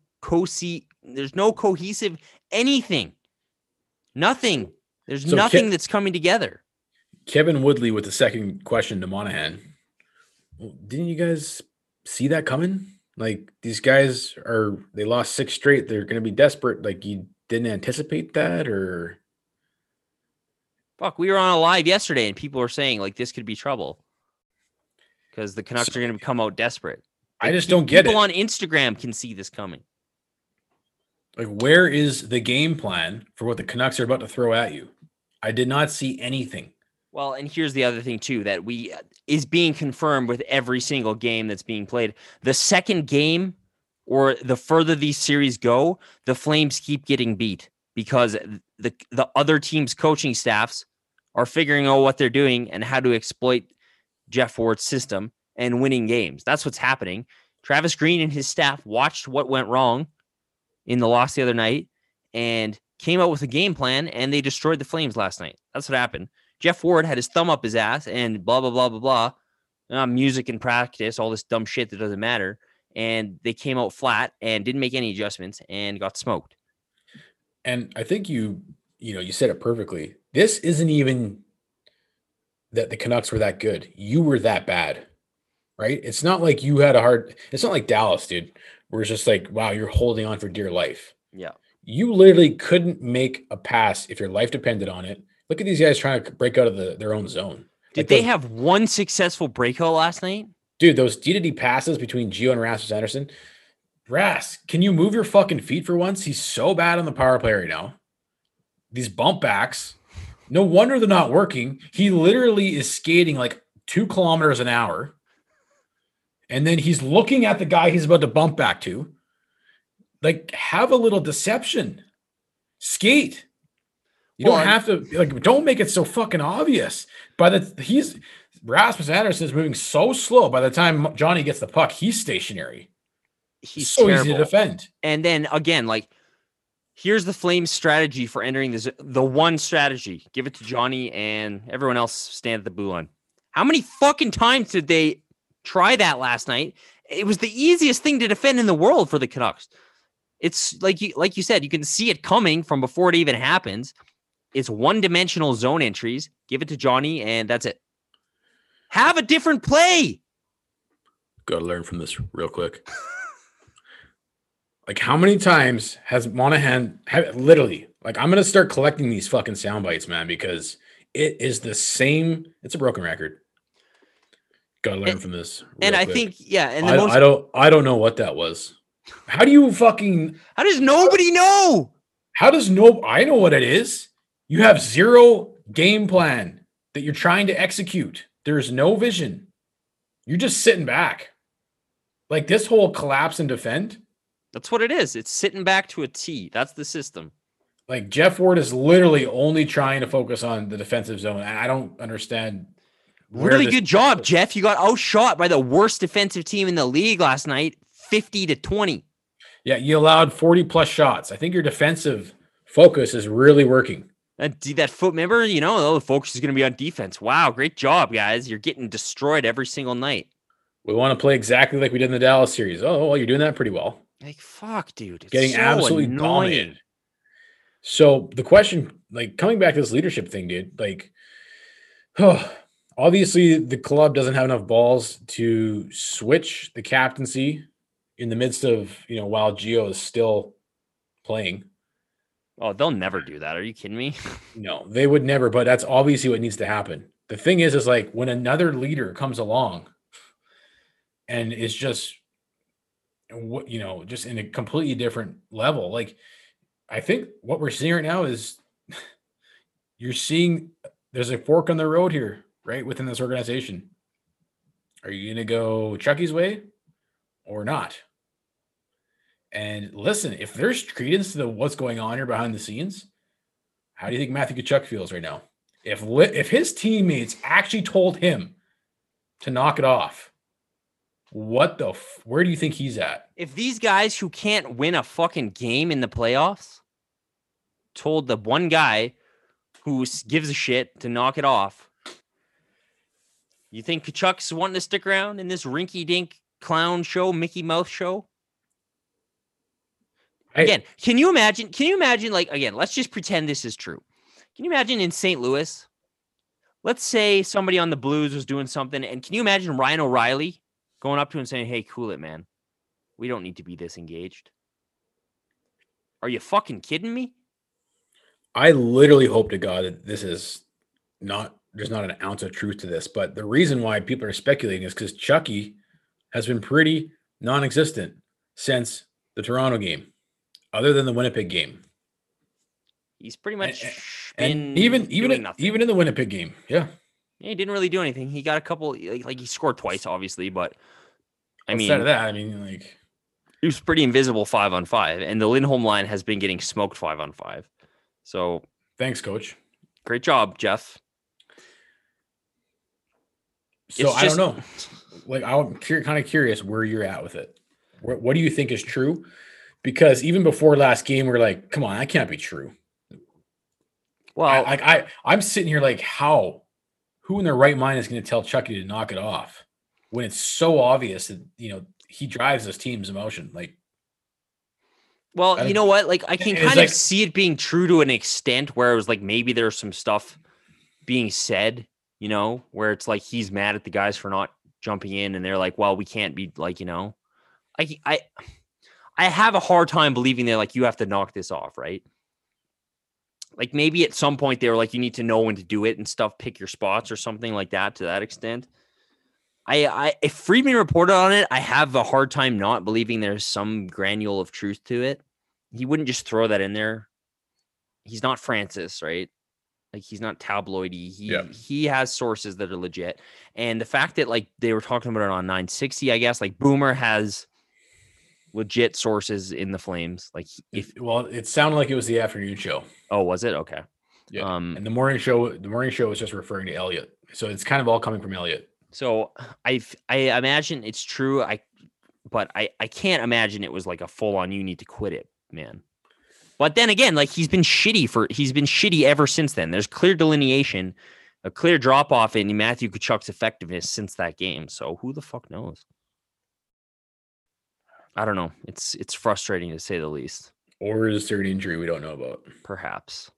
there's no cohesive anything. Nothing. There's nothing that's coming together. Kevin Woodley with the second question to Monahan. Didn't you guys see that coming? These guys they lost 6 straight. They're going to be desperate. You didn't anticipate that or. Fuck, we were on a live yesterday and people were saying this could be trouble. Because the Canucks are going to come out desperate. I just don't get it. People on Instagram can see this coming. Where is the game plan for what the Canucks are about to throw at you? I did not see anything. Well, and here's the other thing, too, that is being confirmed with every single game that's being played. The second game or the further these series go, the Flames keep getting beat because the other team's coaching staffs are figuring out what they're doing and how to exploit Jeff Ward's system and winning games. That's what's happening. Travis Green and his staff watched what went wrong in the loss the other night and came out with a game plan, and they destroyed the Flames last night. That's what happened. Jeff Ward had his thumb up his ass and blah, blah, blah, blah, blah. Music and practice, all this dumb shit that doesn't matter. and they came out flat and didn't make any adjustments and got smoked. And I think you said it perfectly. This isn't even that the Canucks were that good. You were that bad, right? It's not like you had it's not like Dallas, dude, where it's just like, wow, you're holding on for dear life. Yeah. You literally couldn't make a pass if your life depended on it. Look at these guys trying to break out of their own zone. Did they have one successful breakout last night? Dude, those D-to-D passes between Gio and Rasmus Andersson. Ras, can you move your fucking feet for once? He's so bad on the power play right now. These bump backs, no wonder they're not working. He literally is skating like 2 kilometers an hour. And then he's looking at the guy he's about to bump back to. Like, have a little deception. Skate. You don't have to, like, don't make it so fucking obvious. Rasmus Andersson is moving so slow. By the time Johnny gets the puck, he's stationary. He's so terrible. Easy to defend. And then again, like, here's the Flames' strategy for entering this. The one strategy, give it to Johnny and everyone else stand at the blue line. How many fucking times did they try that last night? It was the easiest thing to defend in the world for the Canucks. It's like you said, you can see it coming from before it even happens. It's one-dimensional zone entries. Give it to Johnny, and that's it. Have a different play. Got to learn from this real quick. Like, how many times has Monahan literally, like, I'm going to start collecting these fucking sound bites, man, because it is the same. It's a broken record. Got to learn from this. And I think, yeah. And I don't know what that was. How does nobody know? I know what it is. You have zero game plan that you're trying to execute. There's no vision. You're just sitting back. Like, this whole collapse and defend. That's what it is. It's sitting back to a T. That's the system. Like, Jeff Ward is literally only trying to focus on the defensive zone. I don't understand. Really good job, Jeff. You got outshot by the worst defensive team in the league last night, 50-20. Yeah, you allowed 40-plus shots. I think your defensive focus is really working. That foot, remember, the focus is going to be on defense. Wow, great job, guys. You're getting destroyed every single night. We want to play exactly like we did in the Dallas series. Oh, well, you're doing that pretty well. Like, fuck, dude. It's getting so absolutely annoying. Dominated. So the question, like, coming back to this leadership thing, dude, like, obviously the club doesn't have enough balls to switch the captaincy in the midst of, while Gio is still playing. Oh, they'll never do that. Are you kidding me? No, they would never, but that's obviously what needs to happen. The thing is like, when another leader comes along and is just, just in a completely different level. Like, I think what we're seeing right now is you're seeing there's a fork on the road here, right? Within this organization. Are you going to go Chucky's way or not? And listen, if there's credence to what's going on here behind the scenes, how do you think Matthew Tkachuk feels right now? If his teammates actually told him to knock it off, where do you think he's at? If these guys who can't win a fucking game in the playoffs told the one guy who gives a shit to knock it off, you think Tkachuk's wanting to stick around in this rinky-dink clown show, Mickey Mouse show? Again, can you imagine, like, again, let's just pretend this is true. Can you imagine in St. Louis, let's say somebody on the Blues was doing something, and can you imagine Ryan O'Reilly going up to him saying, hey, cool it, man. We don't need to be this engaged. Are you fucking kidding me? I literally hope to God that this is not, there's not an ounce of truth to this, but the reason why people are speculating is because Chucky has been pretty non-existent since the Toronto game, other than the Winnipeg game. He's pretty much even in the Winnipeg game, yeah. He didn't really do anything. He got a couple, like he scored twice, obviously, but outside of that, he was pretty invisible 5-on-5, and the Lindholm line has been getting smoked 5-on-5. So thanks, coach. Great job, Jeff. So it's I don't know. Like, I'm kind of curious where you're at with it. What do you think is true? Because even before last game, we're like, come on, that can't be true. Well, I'm sitting here like, how? Who in their right mind is going to tell Chucky to knock it off when it's so obvious that he drives this team's emotion. Like, well, you know what? Like, I can kind of see it being true to an extent where it was like, maybe there's some stuff being said, you know, where it's like, he's mad at the guys for not jumping in. And they're like, well, we can't be like, you know, I have a hard time believing they're like, you have to knock this off. Right. Like maybe at some point they were like, you need to know when to do it and stuff, pick your spots or something like that to that extent. If Friedman reported on it, I have a hard time not believing there's some granule of truth to it. He wouldn't just throw that in there. He's not Francis, right? Like he's not tabloidy. He has sources that are legit. And the fact that like they were talking about it on 960, I guess, like Boomer has legit sources in the Flames. Like it sounded like it was the afternoon show. Oh, was it? Okay. Yeah. And the morning show was just referring to Elliot. So it's kind of all coming from Elliot. So I imagine it's true. But I can't imagine it was like a full on, you need to quit it, man. But then again, like he's been shitty ever since then. There's clear delineation, a clear drop off in Matthew Tkachuk's effectiveness since that game. So who the fuck knows? I don't know. It's frustrating to say the least. Or is there an injury we don't know about? Perhaps.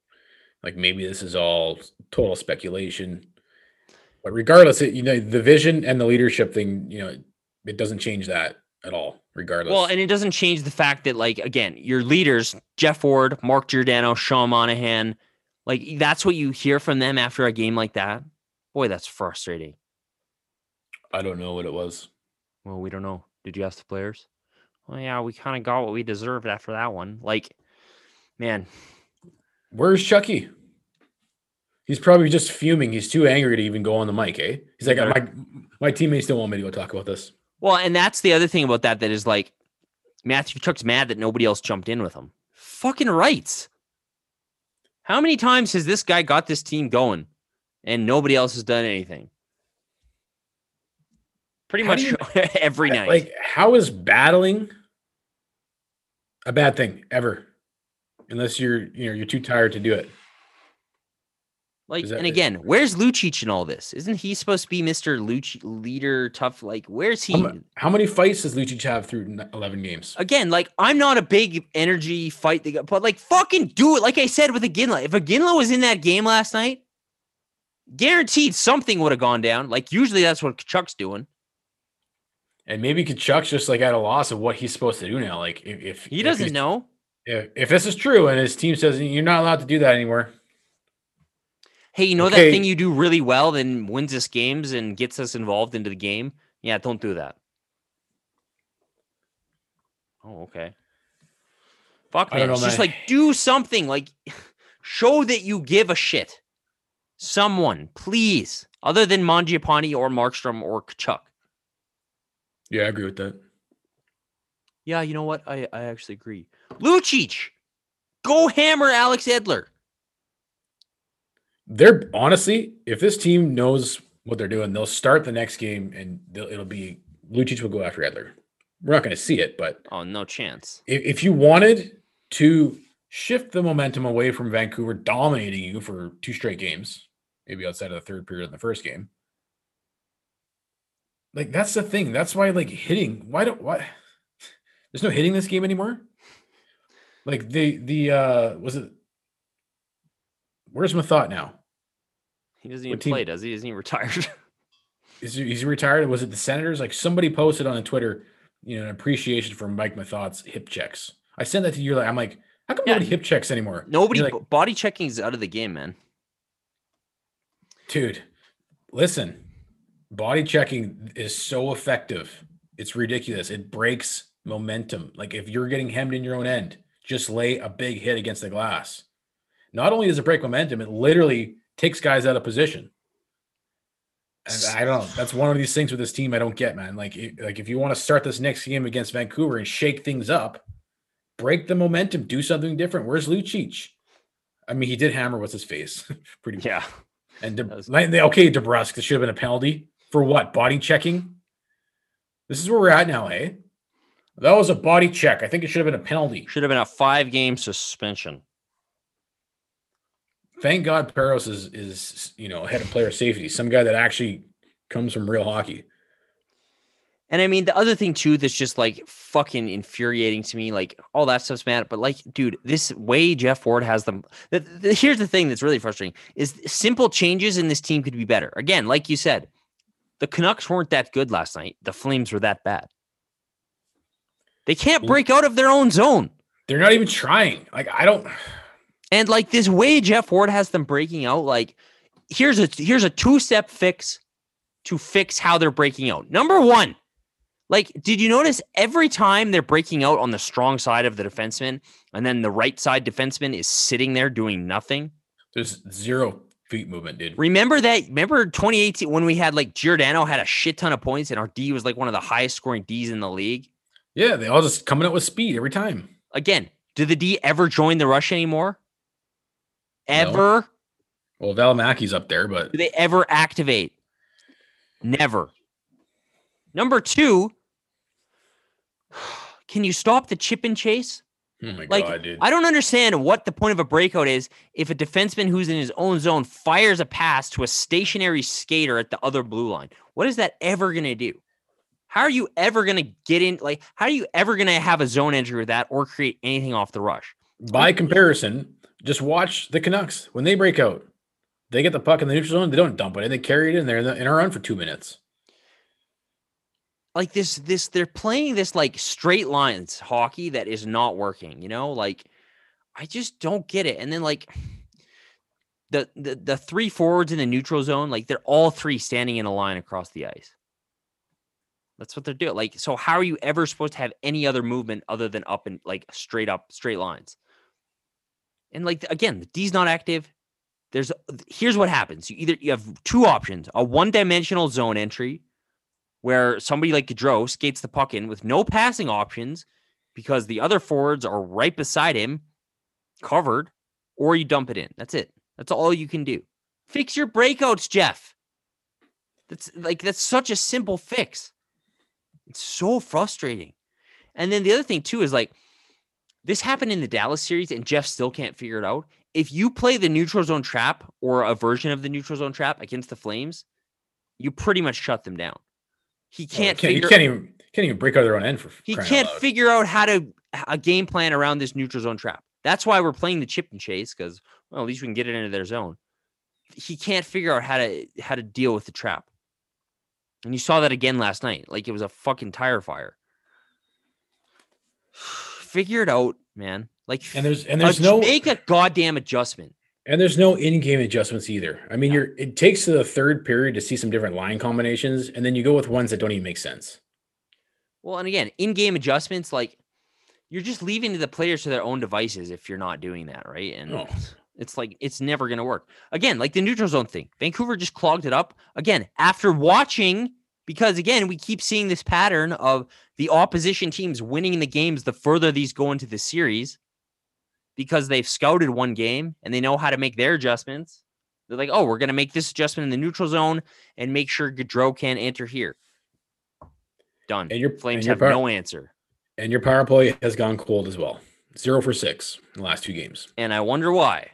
Like maybe this is all total speculation. But regardless, the vision and the leadership thing, it doesn't change that at all, regardless. Well, and it doesn't change the fact that, like, again, your leaders, Jeff Ward, Mark Giordano, Sean Monahan, like, that's what you hear from them after a game like that. Boy, that's frustrating. I don't know what it was. Well, we don't know. Did you ask the players? Well, yeah, we kind of got what we deserved after that one. Like, man. Where's Chucky? He's probably just fuming. He's too angry to even go on the mic, eh? He's like, my teammates don't want me to go talk about this. Well, and that's the other thing about that is like, Matthew Tkachuk's mad that nobody else jumped in with him. Fucking rights. How many times has this guy got this team going and nobody else has done anything? Pretty much every night. Like, how is battling a bad thing ever? Unless you're too tired to do it. Like, and again, where's Lucic in all this? Isn't he supposed to be Mr. Lucic leader, tough? Like, where's he? How many fights does Lucic have through 11 games? Again, like, I'm not a big energy fight, but like, fucking do it. Like I said with Iginla, if Iginla was in that game last night, guaranteed something would have gone down. Like, usually that's what Tkachuk's doing. And maybe Tkachuk's just like at a loss of what he's supposed to do now. Like, if he doesn't know, if this is true and his team says you're not allowed to do that anymore. Hey, you know that thing you do really well then wins us games and gets us involved into the game? Yeah, don't do that. Oh, okay. Fuck, man. It's just like, do something. Like, show that you give a shit. Someone, please. Other than Mangiapane or Markstrom or Tkachuk. Yeah, I agree with that. Yeah, you know what? I actually agree. Lucic, go hammer Alex Edler. They're honestly, if this team knows what they're doing, they'll start the next game and it'll be Lucic will go after Edler. We're not going to see it, but oh, no chance. If you wanted to shift the momentum away from Vancouver dominating you for two straight games, maybe outside of the third period in the first game, like that's the thing. That's why, like hitting. Why? There's no hitting this game anymore. Like the was it? Where's Mathot now? He doesn't even play, does he? Isn't he retired? Is he retired? Was it the Senators? Like somebody posted on Twitter, an appreciation for Mike Mathot's hip checks. I sent that to you. Like I'm like, how come nobody hip checks anymore? Nobody. Like, body checking is out of the game, man. Dude, listen, body checking is so effective. It's ridiculous. It breaks momentum. Like if you're getting hemmed in your own end, just lay a big hit against the glass. Not only does it break momentum, it literally takes guys out of position. And I don't know. That's one of these things with this team I don't get, man. Like if you want to start this next game against Vancouver and shake things up, break the momentum, do something different. Where's Lucic? I mean, he did hammer with his face. Pretty much. Yeah. And DeBrusk, this should have been a penalty. For what? Body checking? This is where we're at now, eh? That was a body check. I think it should have been a penalty. Should have been a 5-game suspension. Thank God Peros is head of player safety, some guy that actually comes from real hockey. And I mean, the other thing too, that's just like fucking infuriating to me, like all that stuff's mad. But like, dude, this way Jeff Ward has them. Here's the thing that's really frustrating is simple changes in this team could be better. Again, like you said, the Canucks weren't that good last night. The Flames were that bad. They can't break out of their own zone. They're not even trying. Like, I don't. And like this way Jeff Ward has them breaking out. Like, here's a two-step fix to fix how they're breaking out. Number one. Like, did you notice every time they're breaking out on the strong side of the defenseman and then the right side defenseman is sitting there doing nothing? There's zero feet movement, dude. Remember that? Remember 2018 when we had like Giordano had a shit ton of points and our D was like one of the highest scoring Ds in the league? Yeah, they all just coming out with speed every time. Again, did the D ever join the rush anymore? Ever? No. Well, Valimäki's up there, but... Do they ever activate? Never. Number two, can you stop the chip and chase? Oh my God, dude. I don't understand what the point of a breakout is if a defenseman who's in his own zone fires a pass to a stationary skater at the other blue line. What is that ever going to do? How are you ever going to get in? Like, how are you ever going to have a zone entry with that or create anything off the rush? By comparison, just watch the Canucks. When they break out, they get the puck in the neutral zone. They don't dump it in. They carry it in there and are on for 2 minutes. Like this, they're playing this like straight lines hockey that is not working, you know, like I just don't get it. And then like the three forwards in the neutral zone, like they're all three standing in a line across the ice. That's what they're doing. Like, so how are you ever supposed to have any other movement other than up and like straight up, straight lines? And like, again, the D's not active. Here's what happens. You have two options, a one dimensional zone entry, where somebody like Gaudreau skates the puck in with no passing options because the other forwards are right beside him, covered, or you dump it in. That's it. That's all you can do. Fix your breakouts, Jeff. That's such a simple fix. It's so frustrating. And then the other thing, too, is like this happened in the Dallas series, and Jeff still can't figure it out. If you play the neutral zone trap or a version of the neutral zone trap against the Flames, you pretty much shut them down. He can't can't even break out of their own end for he can't out figure out how to a game plan around this neutral zone trap. That's why we're playing the chip and chase because well at least we can get it into their zone. He can't figure out how to deal with the trap, and you saw that again last night. Like it was a fucking tire fire. Figure it out, man. Like and there's no make a goddamn adjustment. And there's no in-game adjustments either. I mean, it takes to the third period to see some different line combinations, and then you go with ones that don't even make sense. Well, and again, in-game adjustments, like, you're just leaving the players to their own devices if you're not doing that, right? And It's like, it's never going to work. Again, like the neutral zone thing. Vancouver just clogged it up. Again, after watching, because, again, we keep seeing this pattern of the opposition teams winning the games the further these go into the series. Because they've scouted one game and they know how to make their adjustments. They're like, oh, we're going to make this adjustment in the neutral zone and make sure Gaudreau can enter here. Done. And your Flames have no answer. And your power play has gone cold as well. 0 for 6 in the last two games. And I wonder why.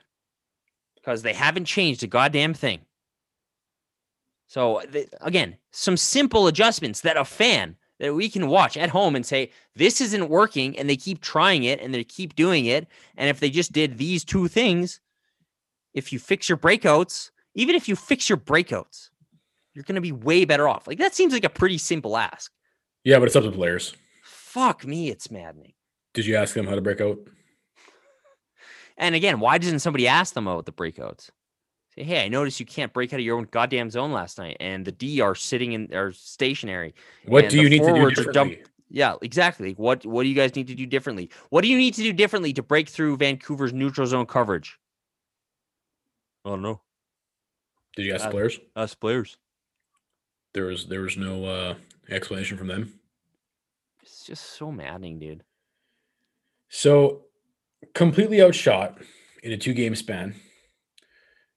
Because they haven't changed a goddamn thing. So, again, some simple adjustments that a fan that we can watch at home and say, this isn't working, and they keep trying it, and they keep doing it, and if they just did these two things, if you fix your breakouts, even if you fix your breakouts, you're going to be way better off. Like, that seems like a pretty simple ask. Yeah, but it's up to players. Fuck me, it's maddening. Did you ask them how to break out? And again, why didn't somebody ask them about the breakouts? Say, hey, I noticed you can't break out of your own goddamn zone last night, and the D are sitting in are stationary. What do you need to do differently? Yeah, exactly. What do you guys need to do differently? What do you need to do differently to break through Vancouver's neutral zone coverage? I don't know. Did you ask players? Ask players. There was no explanation from them. It's just so maddening, dude. So completely outshot in a 2-game span.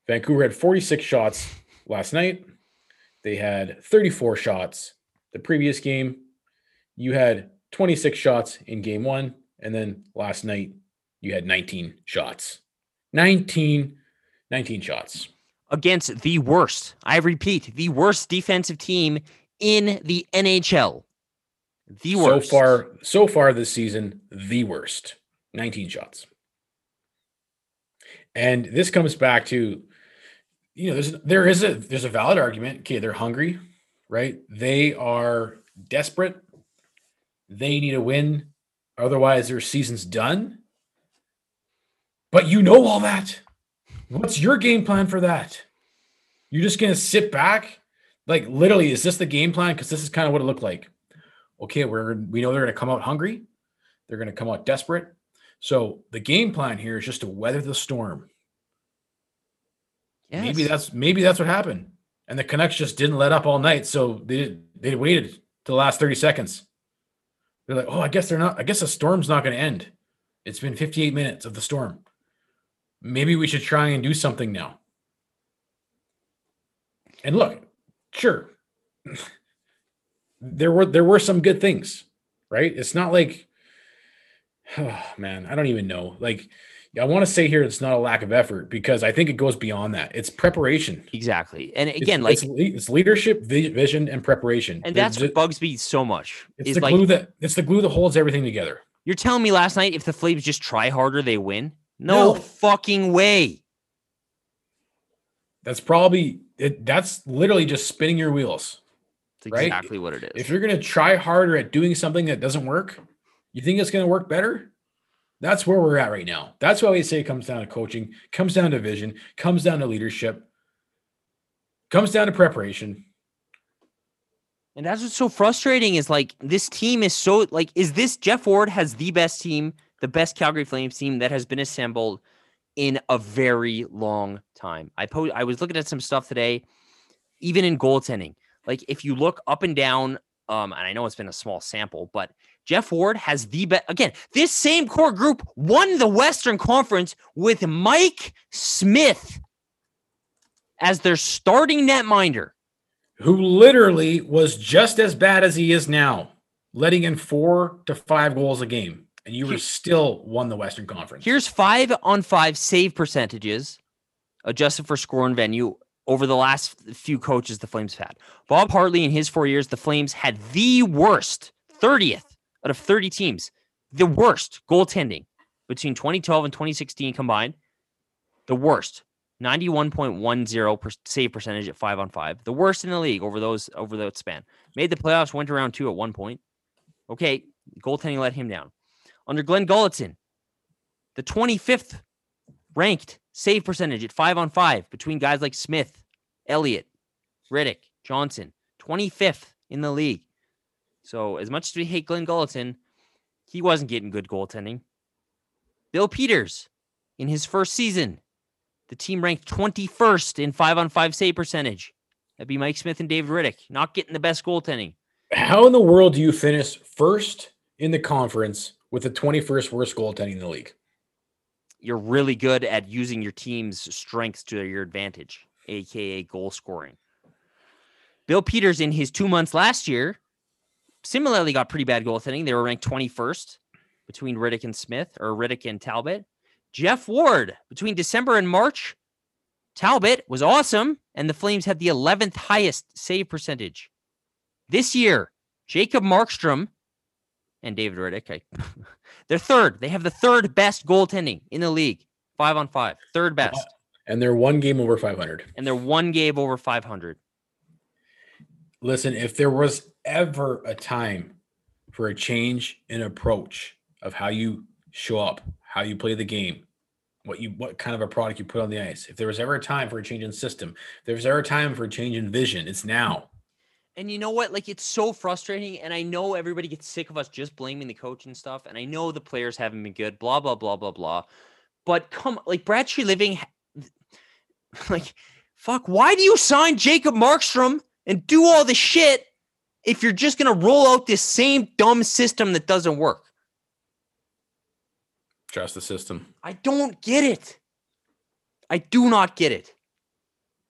Vancouver had 46 shots last night. They had 34 shots the previous game. You had 26 shots in game one. And then last night, you had 19 shots. 19 shots. Against the worst, I repeat, the worst defensive team in the NHL. The worst. So far this season, the worst. 19 shots. And this comes back to, you know, there's a valid argument. Okay, they're hungry, right? They are desperate. They need a win. Otherwise, their season's done. But you know all that. What's your game plan for that? You're just going to sit back? Like, literally, is this the game plan? Because this is kind of what it looked like. Okay, we know they're going to come out hungry. They're going to come out desperate. So the game plan here is just to weather the storm. Yes. Maybe that's what happened. And the Canucks just didn't let up all night. So they waited to the last 30 seconds. They're like, oh, I guess the storm's not going to end. It's been 58 minutes of the storm. Maybe we should try and do something now. And look, sure, there were some good things, right? It's not like, oh man, I don't even know. Like, I want to say here it's not a lack of effort, because I think it goes beyond that. It's preparation. Exactly. And again, it's leadership, vision, and preparation. And that's what bugs me so much. It's the glue that holds everything together. You're telling me last night if the Flames just try harder, they win? No fucking way. That's probably it. That's literally just spinning your wheels. That's exactly what it is. If you're going to try harder at doing something that doesn't work, you think it's going to work better? That's where we're at right now. That's why we say it comes down to coaching, comes down to vision, comes down to leadership, comes down to preparation. And that's what's so frustrating is, like, this team is so, like, is this Jeff Ward has the best team, the best Calgary Flames team that has been assembled in a very long time. I was looking at some stuff today, even in goaltending. Like, if you look up and down, and I know it's been a small sample, but Jeff Ward has the best. Again, this same core group won the Western Conference with Mike Smith as their starting netminder, who literally was just as bad as he is now, letting in 4 to 5 goals a game. And you were still won the Western Conference. Here's 5-on-5 save percentages, adjusted for score and venue, over the last few coaches the Flames have had. Bob Hartley, in his 4 years, the Flames had the worst, 30th out of 30 teams, the worst goaltending between 2012 and 2016 combined, the worst. 91.10 save percentage at 5-on-5. The worst in the league over that span. Made the playoffs, went to round 2 at one point. Okay, goaltending let him down. Under Glenn Gulutzan, the 25th ranked save percentage at 5-on-5 between guys like Smith, Elliott, Rittich, Johnson. 25th in the league. So as much as we hate Glenn Gulutzan, he wasn't getting good goaltending. Bill Peters, in his first season, the team ranked 21st in 5-on-5 save percentage. That'd be Mike Smith and David Rittich. Not getting the best goaltending. How in the world do you finish first in the conference with the 21st worst goaltending in the league? You're really good at using your team's strengths to your advantage, a.k.a. goal scoring. Bill Peters, in his 2 months last year, similarly got pretty bad goaltending. They were ranked 21st between Rittich and Talbot. Jeff Ward, between December and March, Talbot was awesome, and the Flames had the 11th highest save percentage. This year, Jacob Markstrom and David Rittich, they're third. They have the third best goaltending in the league, 5-on-5, third best. And they're one game over 500. Listen, if there was ever a time for a change in approach of how you show up, how you play the game, what kind of a product you put on the ice. If there was ever a time for a change in system, if there was ever a time for a change in vision, it's now. And you know what? Like, it's so frustrating. And I know everybody gets sick of us just blaming the coach and stuff. And I know the players haven't been good, blah, blah, blah, blah, blah. But Brad Treliving, fuck, why do you sign Jacob Markstrom and do all this shit if you're just going to roll out this same dumb system that doesn't work? Trust the system. I don't get it. I do not get it.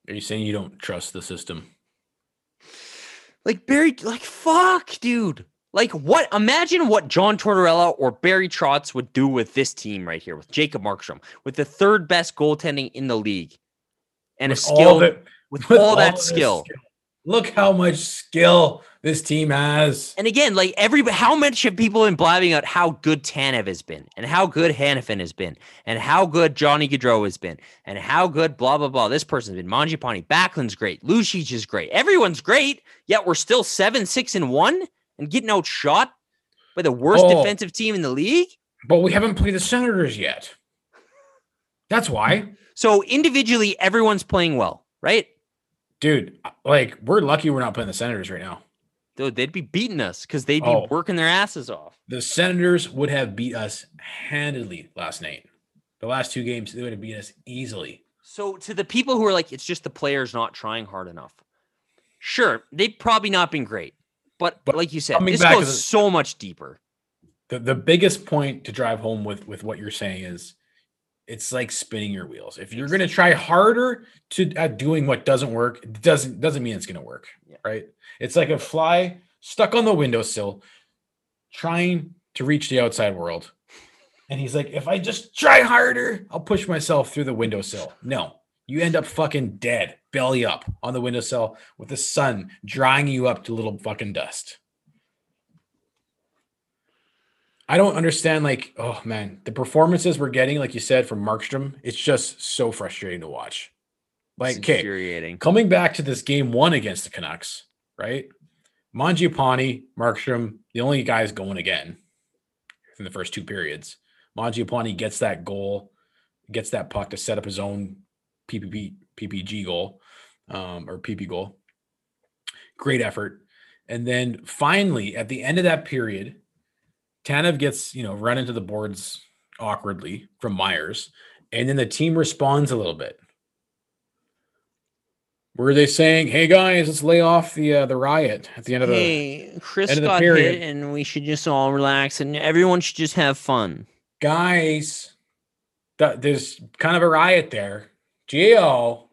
Are you saying you don't trust the system? Like, Barry, fuck, dude. Imagine what John Tortorella or Barry Trotz would do with this team right here, with Jacob Markstrom, with the third best goaltending in the league. And with a skill, all that, with all that skill. Look how much skill this team has. And again, like how much have people been blabbing out how good Tanev has been and how good Hanifin has been and how good Johnny Gaudreau has been and how good blah, blah, blah. This person's been Mangiapane. Backlund's great. Lucic is great. Everyone's great. Yet we're still 7-6-1 and getting outshot by the worst defensive team in the league. But we haven't played the Senators yet. That's why. So individually, everyone's playing well, right? Dude, like, we're lucky we're not playing the Senators right now. Dude, they'd be beating us because they'd be working their asses off. The Senators would have beat us handedly last night. The last two games, they would have beat us easily. So to the people who are like, it's just the players not trying hard enough. Sure, they've probably not been great. But like you said, this goes so much deeper. The biggest point to drive home with what you're saying is, it's like spinning your wheels. If you're going to try harder at doing what doesn't work, it doesn't mean it's going to work, right? It's like a fly stuck on the windowsill trying to reach the outside world. And he's like, if I just try harder, I'll push myself through the windowsill. No, you end up fucking dead, belly up on the windowsill with the sun drying you up to little fucking dust. I don't understand, like, oh, man, the performances we're getting, like you said, from Markstrom, it's just so frustrating to watch. Like, okay, coming back to this game one against the Canucks, right? Mangiapane, Markstrom, the only guys going again in the first two periods. Mangiapane gets that goal, gets that puck to set up his own PPG goal, or PP goal. Great effort. And then finally, at the end of that period, Tanev gets, run into the boards awkwardly from Myers, and then the team responds a little bit. Were they saying, "Hey guys, let's lay off the riot at the end of the Chris got hit, and we should just all relax, and everyone should just have fun, guys"? There's kind of a riot there. Gio,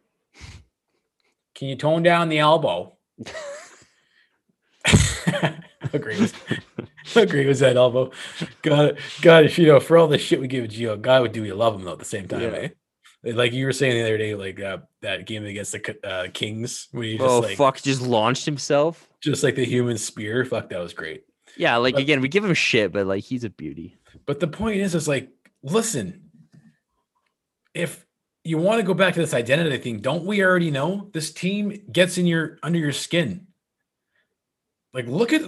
can you tone down the elbow? Agree with that elbow. God, if for all the shit we give Gio, God would do we love him though at the same time, eh? Like you were saying the other day, like that game against the Kings, when he just launched himself, just like the human spear. Fuck, that was great. Yeah, like but, again, we give him shit, but like he's a beauty. But the point is like, listen, if you want to go back to this identity thing, don't we already know this team gets under your skin? Like, look at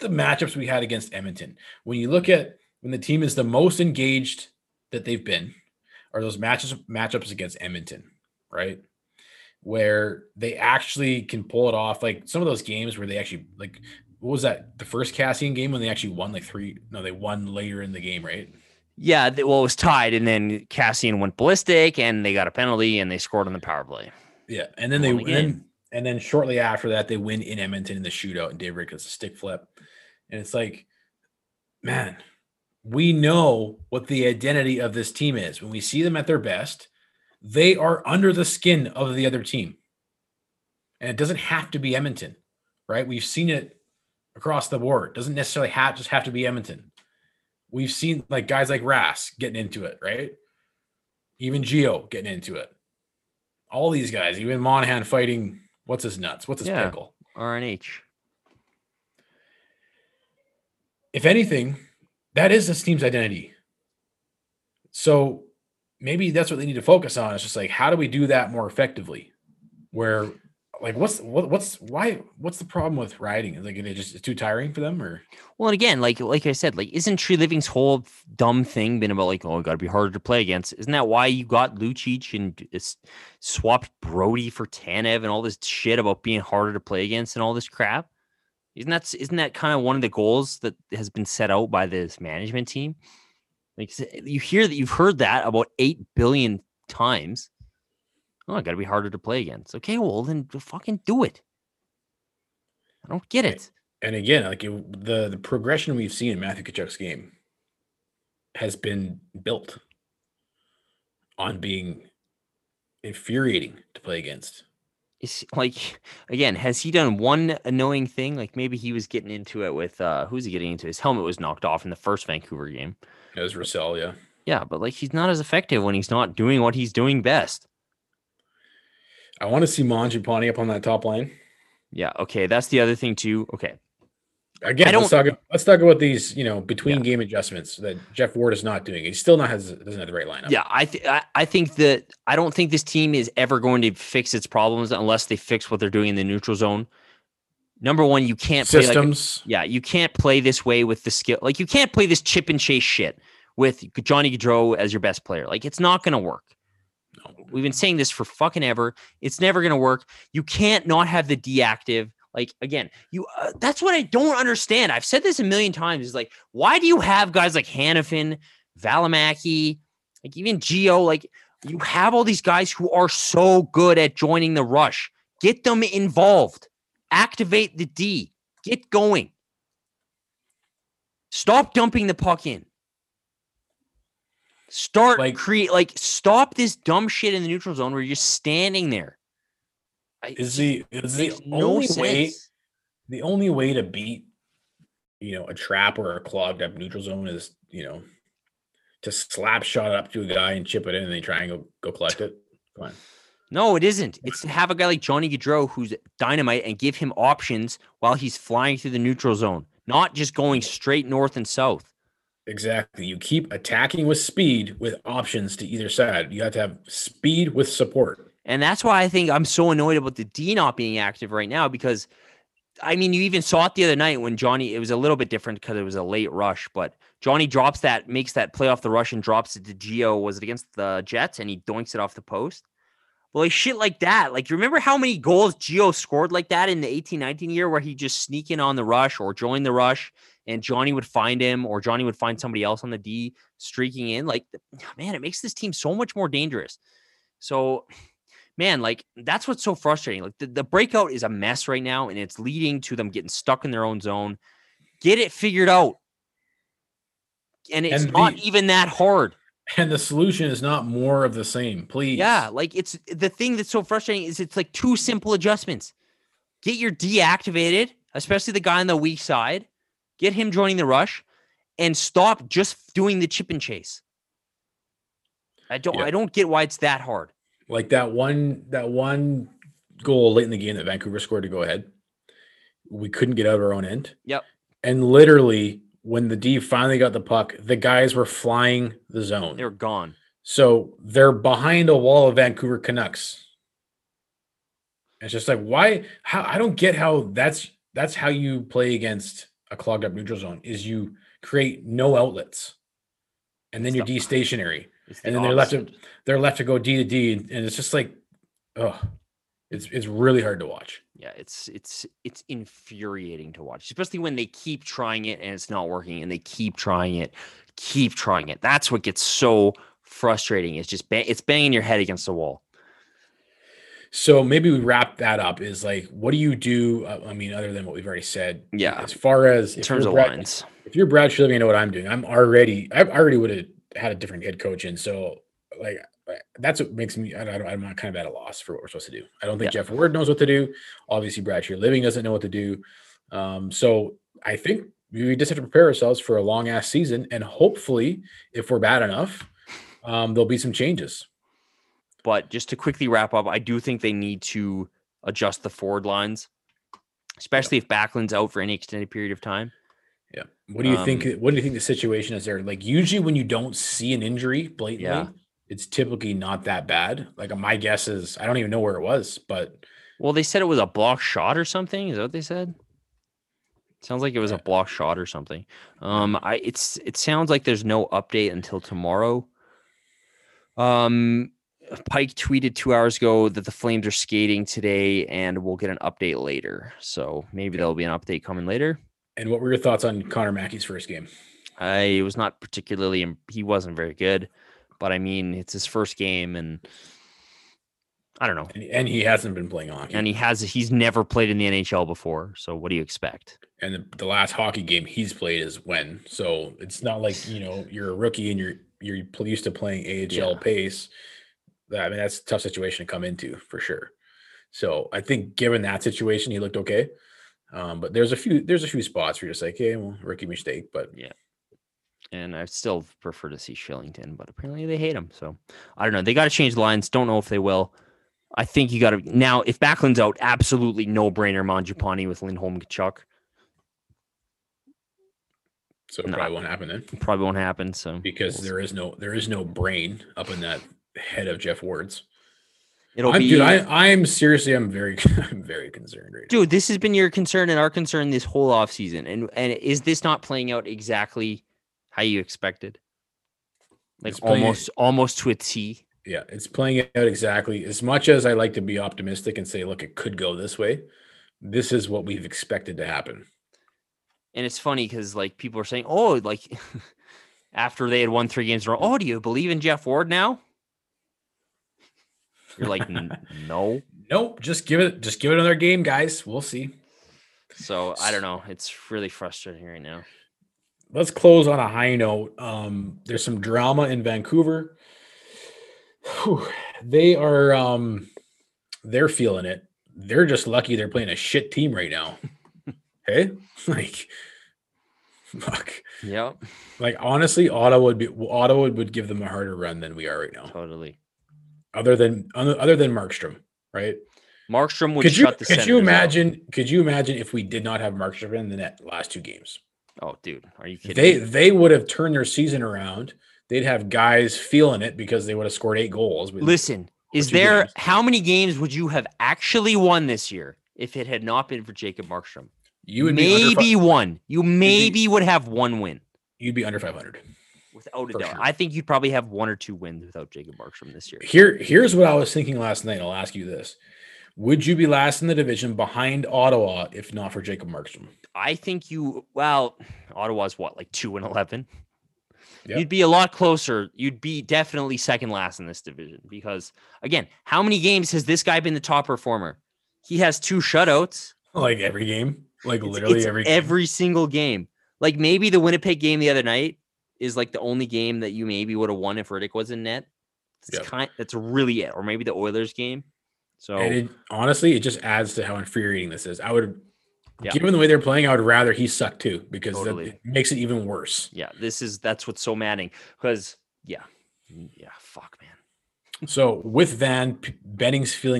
the matchups we had against Edmonton. When you look at when the team is the most engaged that they've been, are those matchups against Edmonton, right? Where they actually can pull it off. Like some of those games where they actually, like, what was that? The first Cassian game when they actually won they won later in the game, right? Yeah, it was tied, and then Cassian went ballistic, and they got a penalty, and they scored on the power play. Yeah, and then they win. And then shortly after that, they win in Edmonton in the shootout, and David Rittich gets a stick flip. And it's like, man, we know what the identity of this team is. When we see them at their best, they are under the skin of the other team. And it doesn't have to be Edmonton, right? We've seen it across the board. It doesn't necessarily have to be Edmonton. We've seen like guys like Rask getting into it, right? Even Gio getting into it. All these guys, even Monahan fighting... What's his nuts? What's his pickle? RNH. If anything, that is this team's identity. So maybe that's what they need to focus on. It's just like, how do we do that more effectively? Where, like, what's the problem with riding? Like, it's too tiring for them, or? Well, and again, like I said, like, isn't Treliving's whole dumb thing been about like, oh, it got to be harder to play against? Isn't that why you got Lucic and swapped Brody for Tanev and all this shit about being harder to play against and all this crap? Isn't that kind of one of the goals that has been set out by this management team? Like, you've heard that about 8 billion times. Oh, I got to be harder to play against. Okay, well, then fucking do it. I don't get it. And again, like the progression we've seen in Matthew Tkachuk's game has been built on being infuriating to play against. It's like, again, has he done one annoying thing? Like maybe he was getting into it with, who's he getting into? His helmet was knocked off in the first Vancouver game. It was Russell, yeah. Yeah, but like he's not as effective when he's not doing what he's doing best. I want to see Mangiapane up on that top line. Yeah. Okay. That's the other thing too. Okay. Again, let's talk about these, between game adjustments that Jeff Ward is not doing. He still doesn't have the right lineup. Yeah, I don't think this team is ever going to fix its problems unless they fix what they're doing in the neutral zone. Number one, you can't play systems. You can't play this way with the skill. Like you can't play this chip and chase shit with Johnny Gaudreau as your best player. Like it's not going to work. No. We've been saying this for fucking ever. It's never going to work. You can't not have the deactive. Like, again, that's what I don't understand. I've said this a million times. Is like, why do you have guys like Hanifin, Valimaki, like even Geo? Like, you have all these guys who are so good at joining the rush. Get them involved. Activate the D. Get going. Stop dumping the puck in. Stop this dumb shit in the neutral zone where you're just standing there. The only way to beat, a trap or a clogged up neutral zone is, to slap shot up to a guy and chip it in and then try and go collect it. Come on. No, it isn't. It's to have a guy like Johnny Gaudreau who's dynamite and give him options while he's flying through the neutral zone, not just going straight north and south. Exactly. You keep attacking with speed with options to either side. You have to have speed with support. And that's why I think I'm so annoyed about the D not being active right now, because, you even saw it the other night when Johnny, it was a little bit different because it was a late rush, but Johnny makes that play off the rush and drops it to Geo. Was it against the Jets? And he doinks it off the post. Well, like shit like that. Like, you remember how many goals Geo scored like that in the 18-19 year where he just sneak in on the rush or join the rush and Johnny would find him or Johnny would find somebody else on the D streaking in? Like, man, it makes this team so much more dangerous. So... man, like, that's what's so frustrating. Like, the breakout is a mess right now, and it's leading to them getting stuck in their own zone. Get it figured out. And it's not even that hard. And the solution is not more of the same, please. Yeah, like, it's the thing that's so frustrating is it's, like, two simple adjustments. Get your deactivated, especially the guy on the weak side. Get him joining the rush, and stop just doing the chip and chase. I don't get why it's that hard. Like that one goal late in the game that Vancouver scored to go ahead, we couldn't get out of our own end. Yep. And literally, when the D finally got the puck, the guys were flying the zone. They were gone. So they're behind a wall of Vancouver Canucks. It's just like, why? How? I don't get how that's how you play against a clogged up neutral zone is you create no outlets, and then you're destationary. And then they're left to go D to D, and it's just like, it's really hard to watch. Yeah, it's infuriating to watch, especially when they keep trying it and it's not working, and they keep trying it. That's what gets so frustrating. It's just it's banging your head against the wall. So maybe we wrap that up. Is like, what do you do? Other than what we've already said. Yeah. As far as in terms of lines, if you're Brad Treliving, you know what I'm doing. I already would have had a different head coach, and so like that's what makes me I'm not kind of at a loss for what we're supposed to do. I don't think Jeff Ward knows what to do. Obviously Brad Treliving doesn't know what to do. So I think we just have to prepare ourselves for a long ass season, and hopefully if we're bad enough, there'll be some changes. But just to quickly wrap up, I do think they need to adjust the forward lines, especially if Backlund's out for any extended period of time. Yeah. What do you think? What do you think the situation is there? Like usually when you don't see an injury blatantly, it's typically not that bad. Like my guess is I don't even know where it was, but they said it was a block shot or something. Is that what they said? It sounds like it was a block shot or something. It sounds like there's no update until tomorrow. Pike tweeted 2 hours ago that the Flames are skating today, and we'll get an update later. So maybe there'll be an update coming later. And what were your thoughts on Connor Mackey's first game? He wasn't very good, but it's his first game, and I don't know. And he hasn't been playing hockey. And he's never played in the NHL before, so what do you expect? And the last hockey game he's played is when, so it's not like, you're a rookie and you're used to playing AHL pace. That's a tough situation to come into for sure. So I think given that situation, he looked okay. But there's a few spots where you're just like, hey, well, rookie mistake, but yeah. And I still prefer to see Shillington, but apparently they hate him. So I don't know. They got to change lines. Don't know if they will. I think you got to. Now, if Backlund's out, absolutely no-brainer Mangiapane with Lindholm Tkachuk. So it probably won't happen then. Probably won't happen. So because there is no brain up in that head of Jeff Ward's. I'm very concerned right now. Dude, this has been your concern and our concern this whole offseason. And is this not playing out exactly how you expected? Like almost to a T. Yeah, it's playing out exactly. As much as I like to be optimistic and say, look, it could go this way, this is what we've expected to happen. And it's funny because, like, people are saying, oh, like, after they had won 3 games in a row, oh, do you believe in Jeff Ward now? You're like, no. Nope, just give it another game, guys. We'll see. So, I don't know. It's really frustrating right now. Let's close on a high note. There's some drama in Vancouver. Whew. They are they're feeling it. They're just lucky they're playing a shit team right now. Hey, like, fuck. Yeah. Like, honestly, Ottawa would give them a harder run than we are right now. Totally. Other than Markstrom, right? Markstrom would shut the Senators. Could you imagine if we did not have Markstrom in the net last 2 games? Oh, dude, are you kidding? They would have turned their season around. They'd have guys feeling it because they would have scored 8 goals. Listen, how many games would you have actually won this year if it had not been for Jacob Markstrom? You would maybe one. You maybe would have one win. You'd be under 500. Without a doubt. Sure. I think you'd probably have 1 or 2 wins without Jacob Markstrom this year. Here's what I was thinking last night. I'll ask you this. Would you be last in the division behind Ottawa if not for Jacob Markstrom? I think Ottawa's what, like 2-11? Yep. You'd be a lot closer. You'd be definitely second last in this division because, again, how many games has this guy been the top performer? He has 2 shutouts. Like every game? Like literally every game? Every single game. Like maybe the Winnipeg game the other night is like the only game that you maybe would have won if Rittich was in net. That's really it. Or maybe the Oilers game. So honestly, it just adds to how infuriating this is. Given the way they're playing, I would rather he sucked too, because it makes it even worse. Yeah, that's what's so maddening. Because fuck, man. So with Van, Benning's in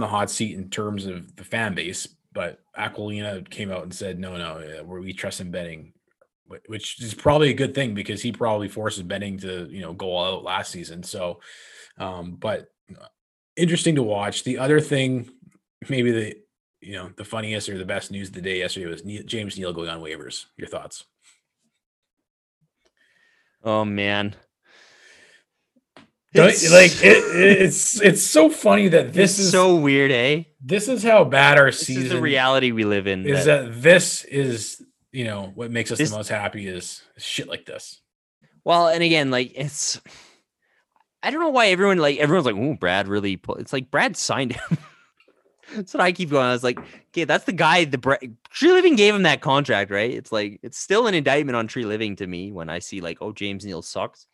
the hot seat in terms of the fan base, but Aquilina came out and said, no, we trust in Benning, which is probably a good thing because he probably forces Benning to go all out last season. So, but. Interesting to watch. The other thing, maybe the funniest or the best news of the day yesterday was James Neal going on waivers. Your thoughts? Oh man, it's so funny that this is so weird, eh? This is how bad our season is. The reality we live in is that this is what makes us the most happy is shit like this. Well, and again, like it's. I don't know why everyone's like, ooh, Brad really pulled. It's like Brad signed him. That's what I keep going. I was like, okay, that's the guy. Treliving gave him that contract, right? It's like it's still an indictment on Treliving to me when I see like, oh, James Neal sucks.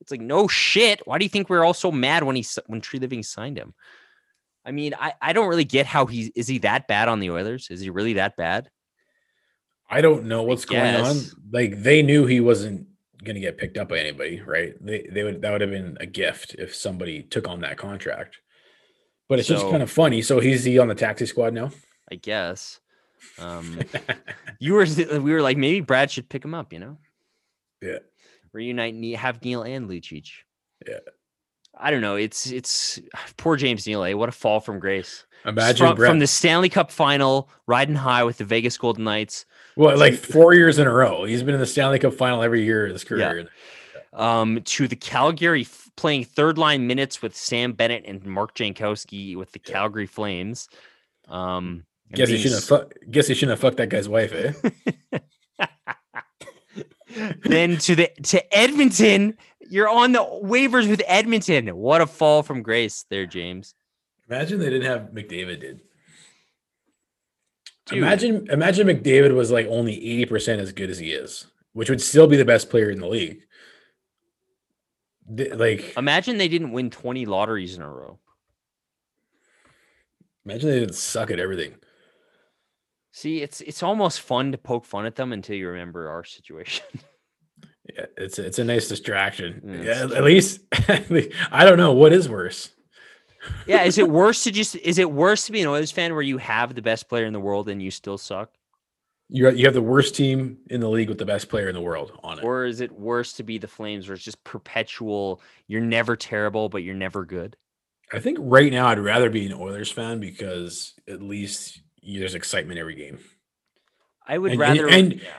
It's like no shit. Why do you think we're all so mad when Treliving signed him? I mean, I don't really get how is he that bad on the Oilers? Is he really that bad? I don't know what's going on. Like they knew he wasn't going to get picked up by anybody, right? That would have been a gift if somebody took on that contract. But it's just kind of funny. So he's on the taxi squad now, I guess. We were like maybe Brad should pick him up, Yeah. Reunite, have Neal and Lucic. Yeah. I don't know. It's poor James Neal. What a fall from grace. Imagine from the Stanley Cup final, riding high with the Vegas Golden Knights. Well, like 4 years in a row. He's been in the Stanley Cup final every year of his career. Yeah. To the Calgary, playing third-line minutes with Sam Bennett and Mark Jankowski with the Calgary Flames. Guess he shouldn't have fucked that guy's wife, eh? Then to Edmonton, you're on the waivers with Edmonton. What a fall from grace there, James. Imagine they didn't have McDavid, dude. Imagine McDavid was like only 80% as good as he is, which would still be the best player in the league. Imagine they didn't win 20 lotteries in a row. Imagine they didn't suck at everything. See, it's almost fun to poke fun at them until you remember our situation. Yeah, it's a nice distraction. Yeah, at least I don't know what is worse. Yeah. Is it worse to just, is it worse to be an Oilers fan where you have the best player in the world and you still suck? You have the worst team in the league with the best player in the world on it. Or is it worse to be the Flames where it's just perpetual, you're never terrible, but you're never good? I think right now I'd rather be an Oilers fan because at least there's excitement every game. I would rather.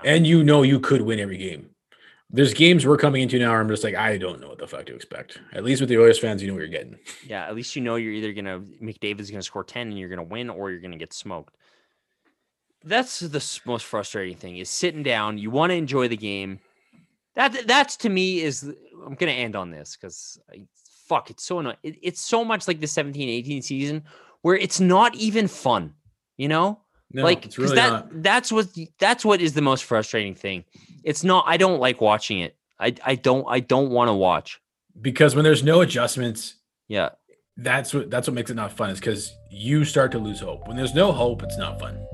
And you know you could win every game. There's games we're coming into now where I'm just like, I don't know what the fuck to expect. At least with the Oilers fans, you know what you're getting. Yeah, at least you know you're either going to, McDavid's going to score 10 and you're going to win or you're going to get smoked. That's the most frustrating thing is sitting down. You want to enjoy the game. That's to me is, I'm going to end on this because fuck, it's so annoying. It's so much like the 17-18 season where it's not even fun, you know? No, like it's really that's what is the most frustrating thing. It's not, I don't like watching it. I don't want to watch because when there's no adjustments, yeah, that's what makes it not fun is because you start to lose hope. When there's no hope, it's not fun.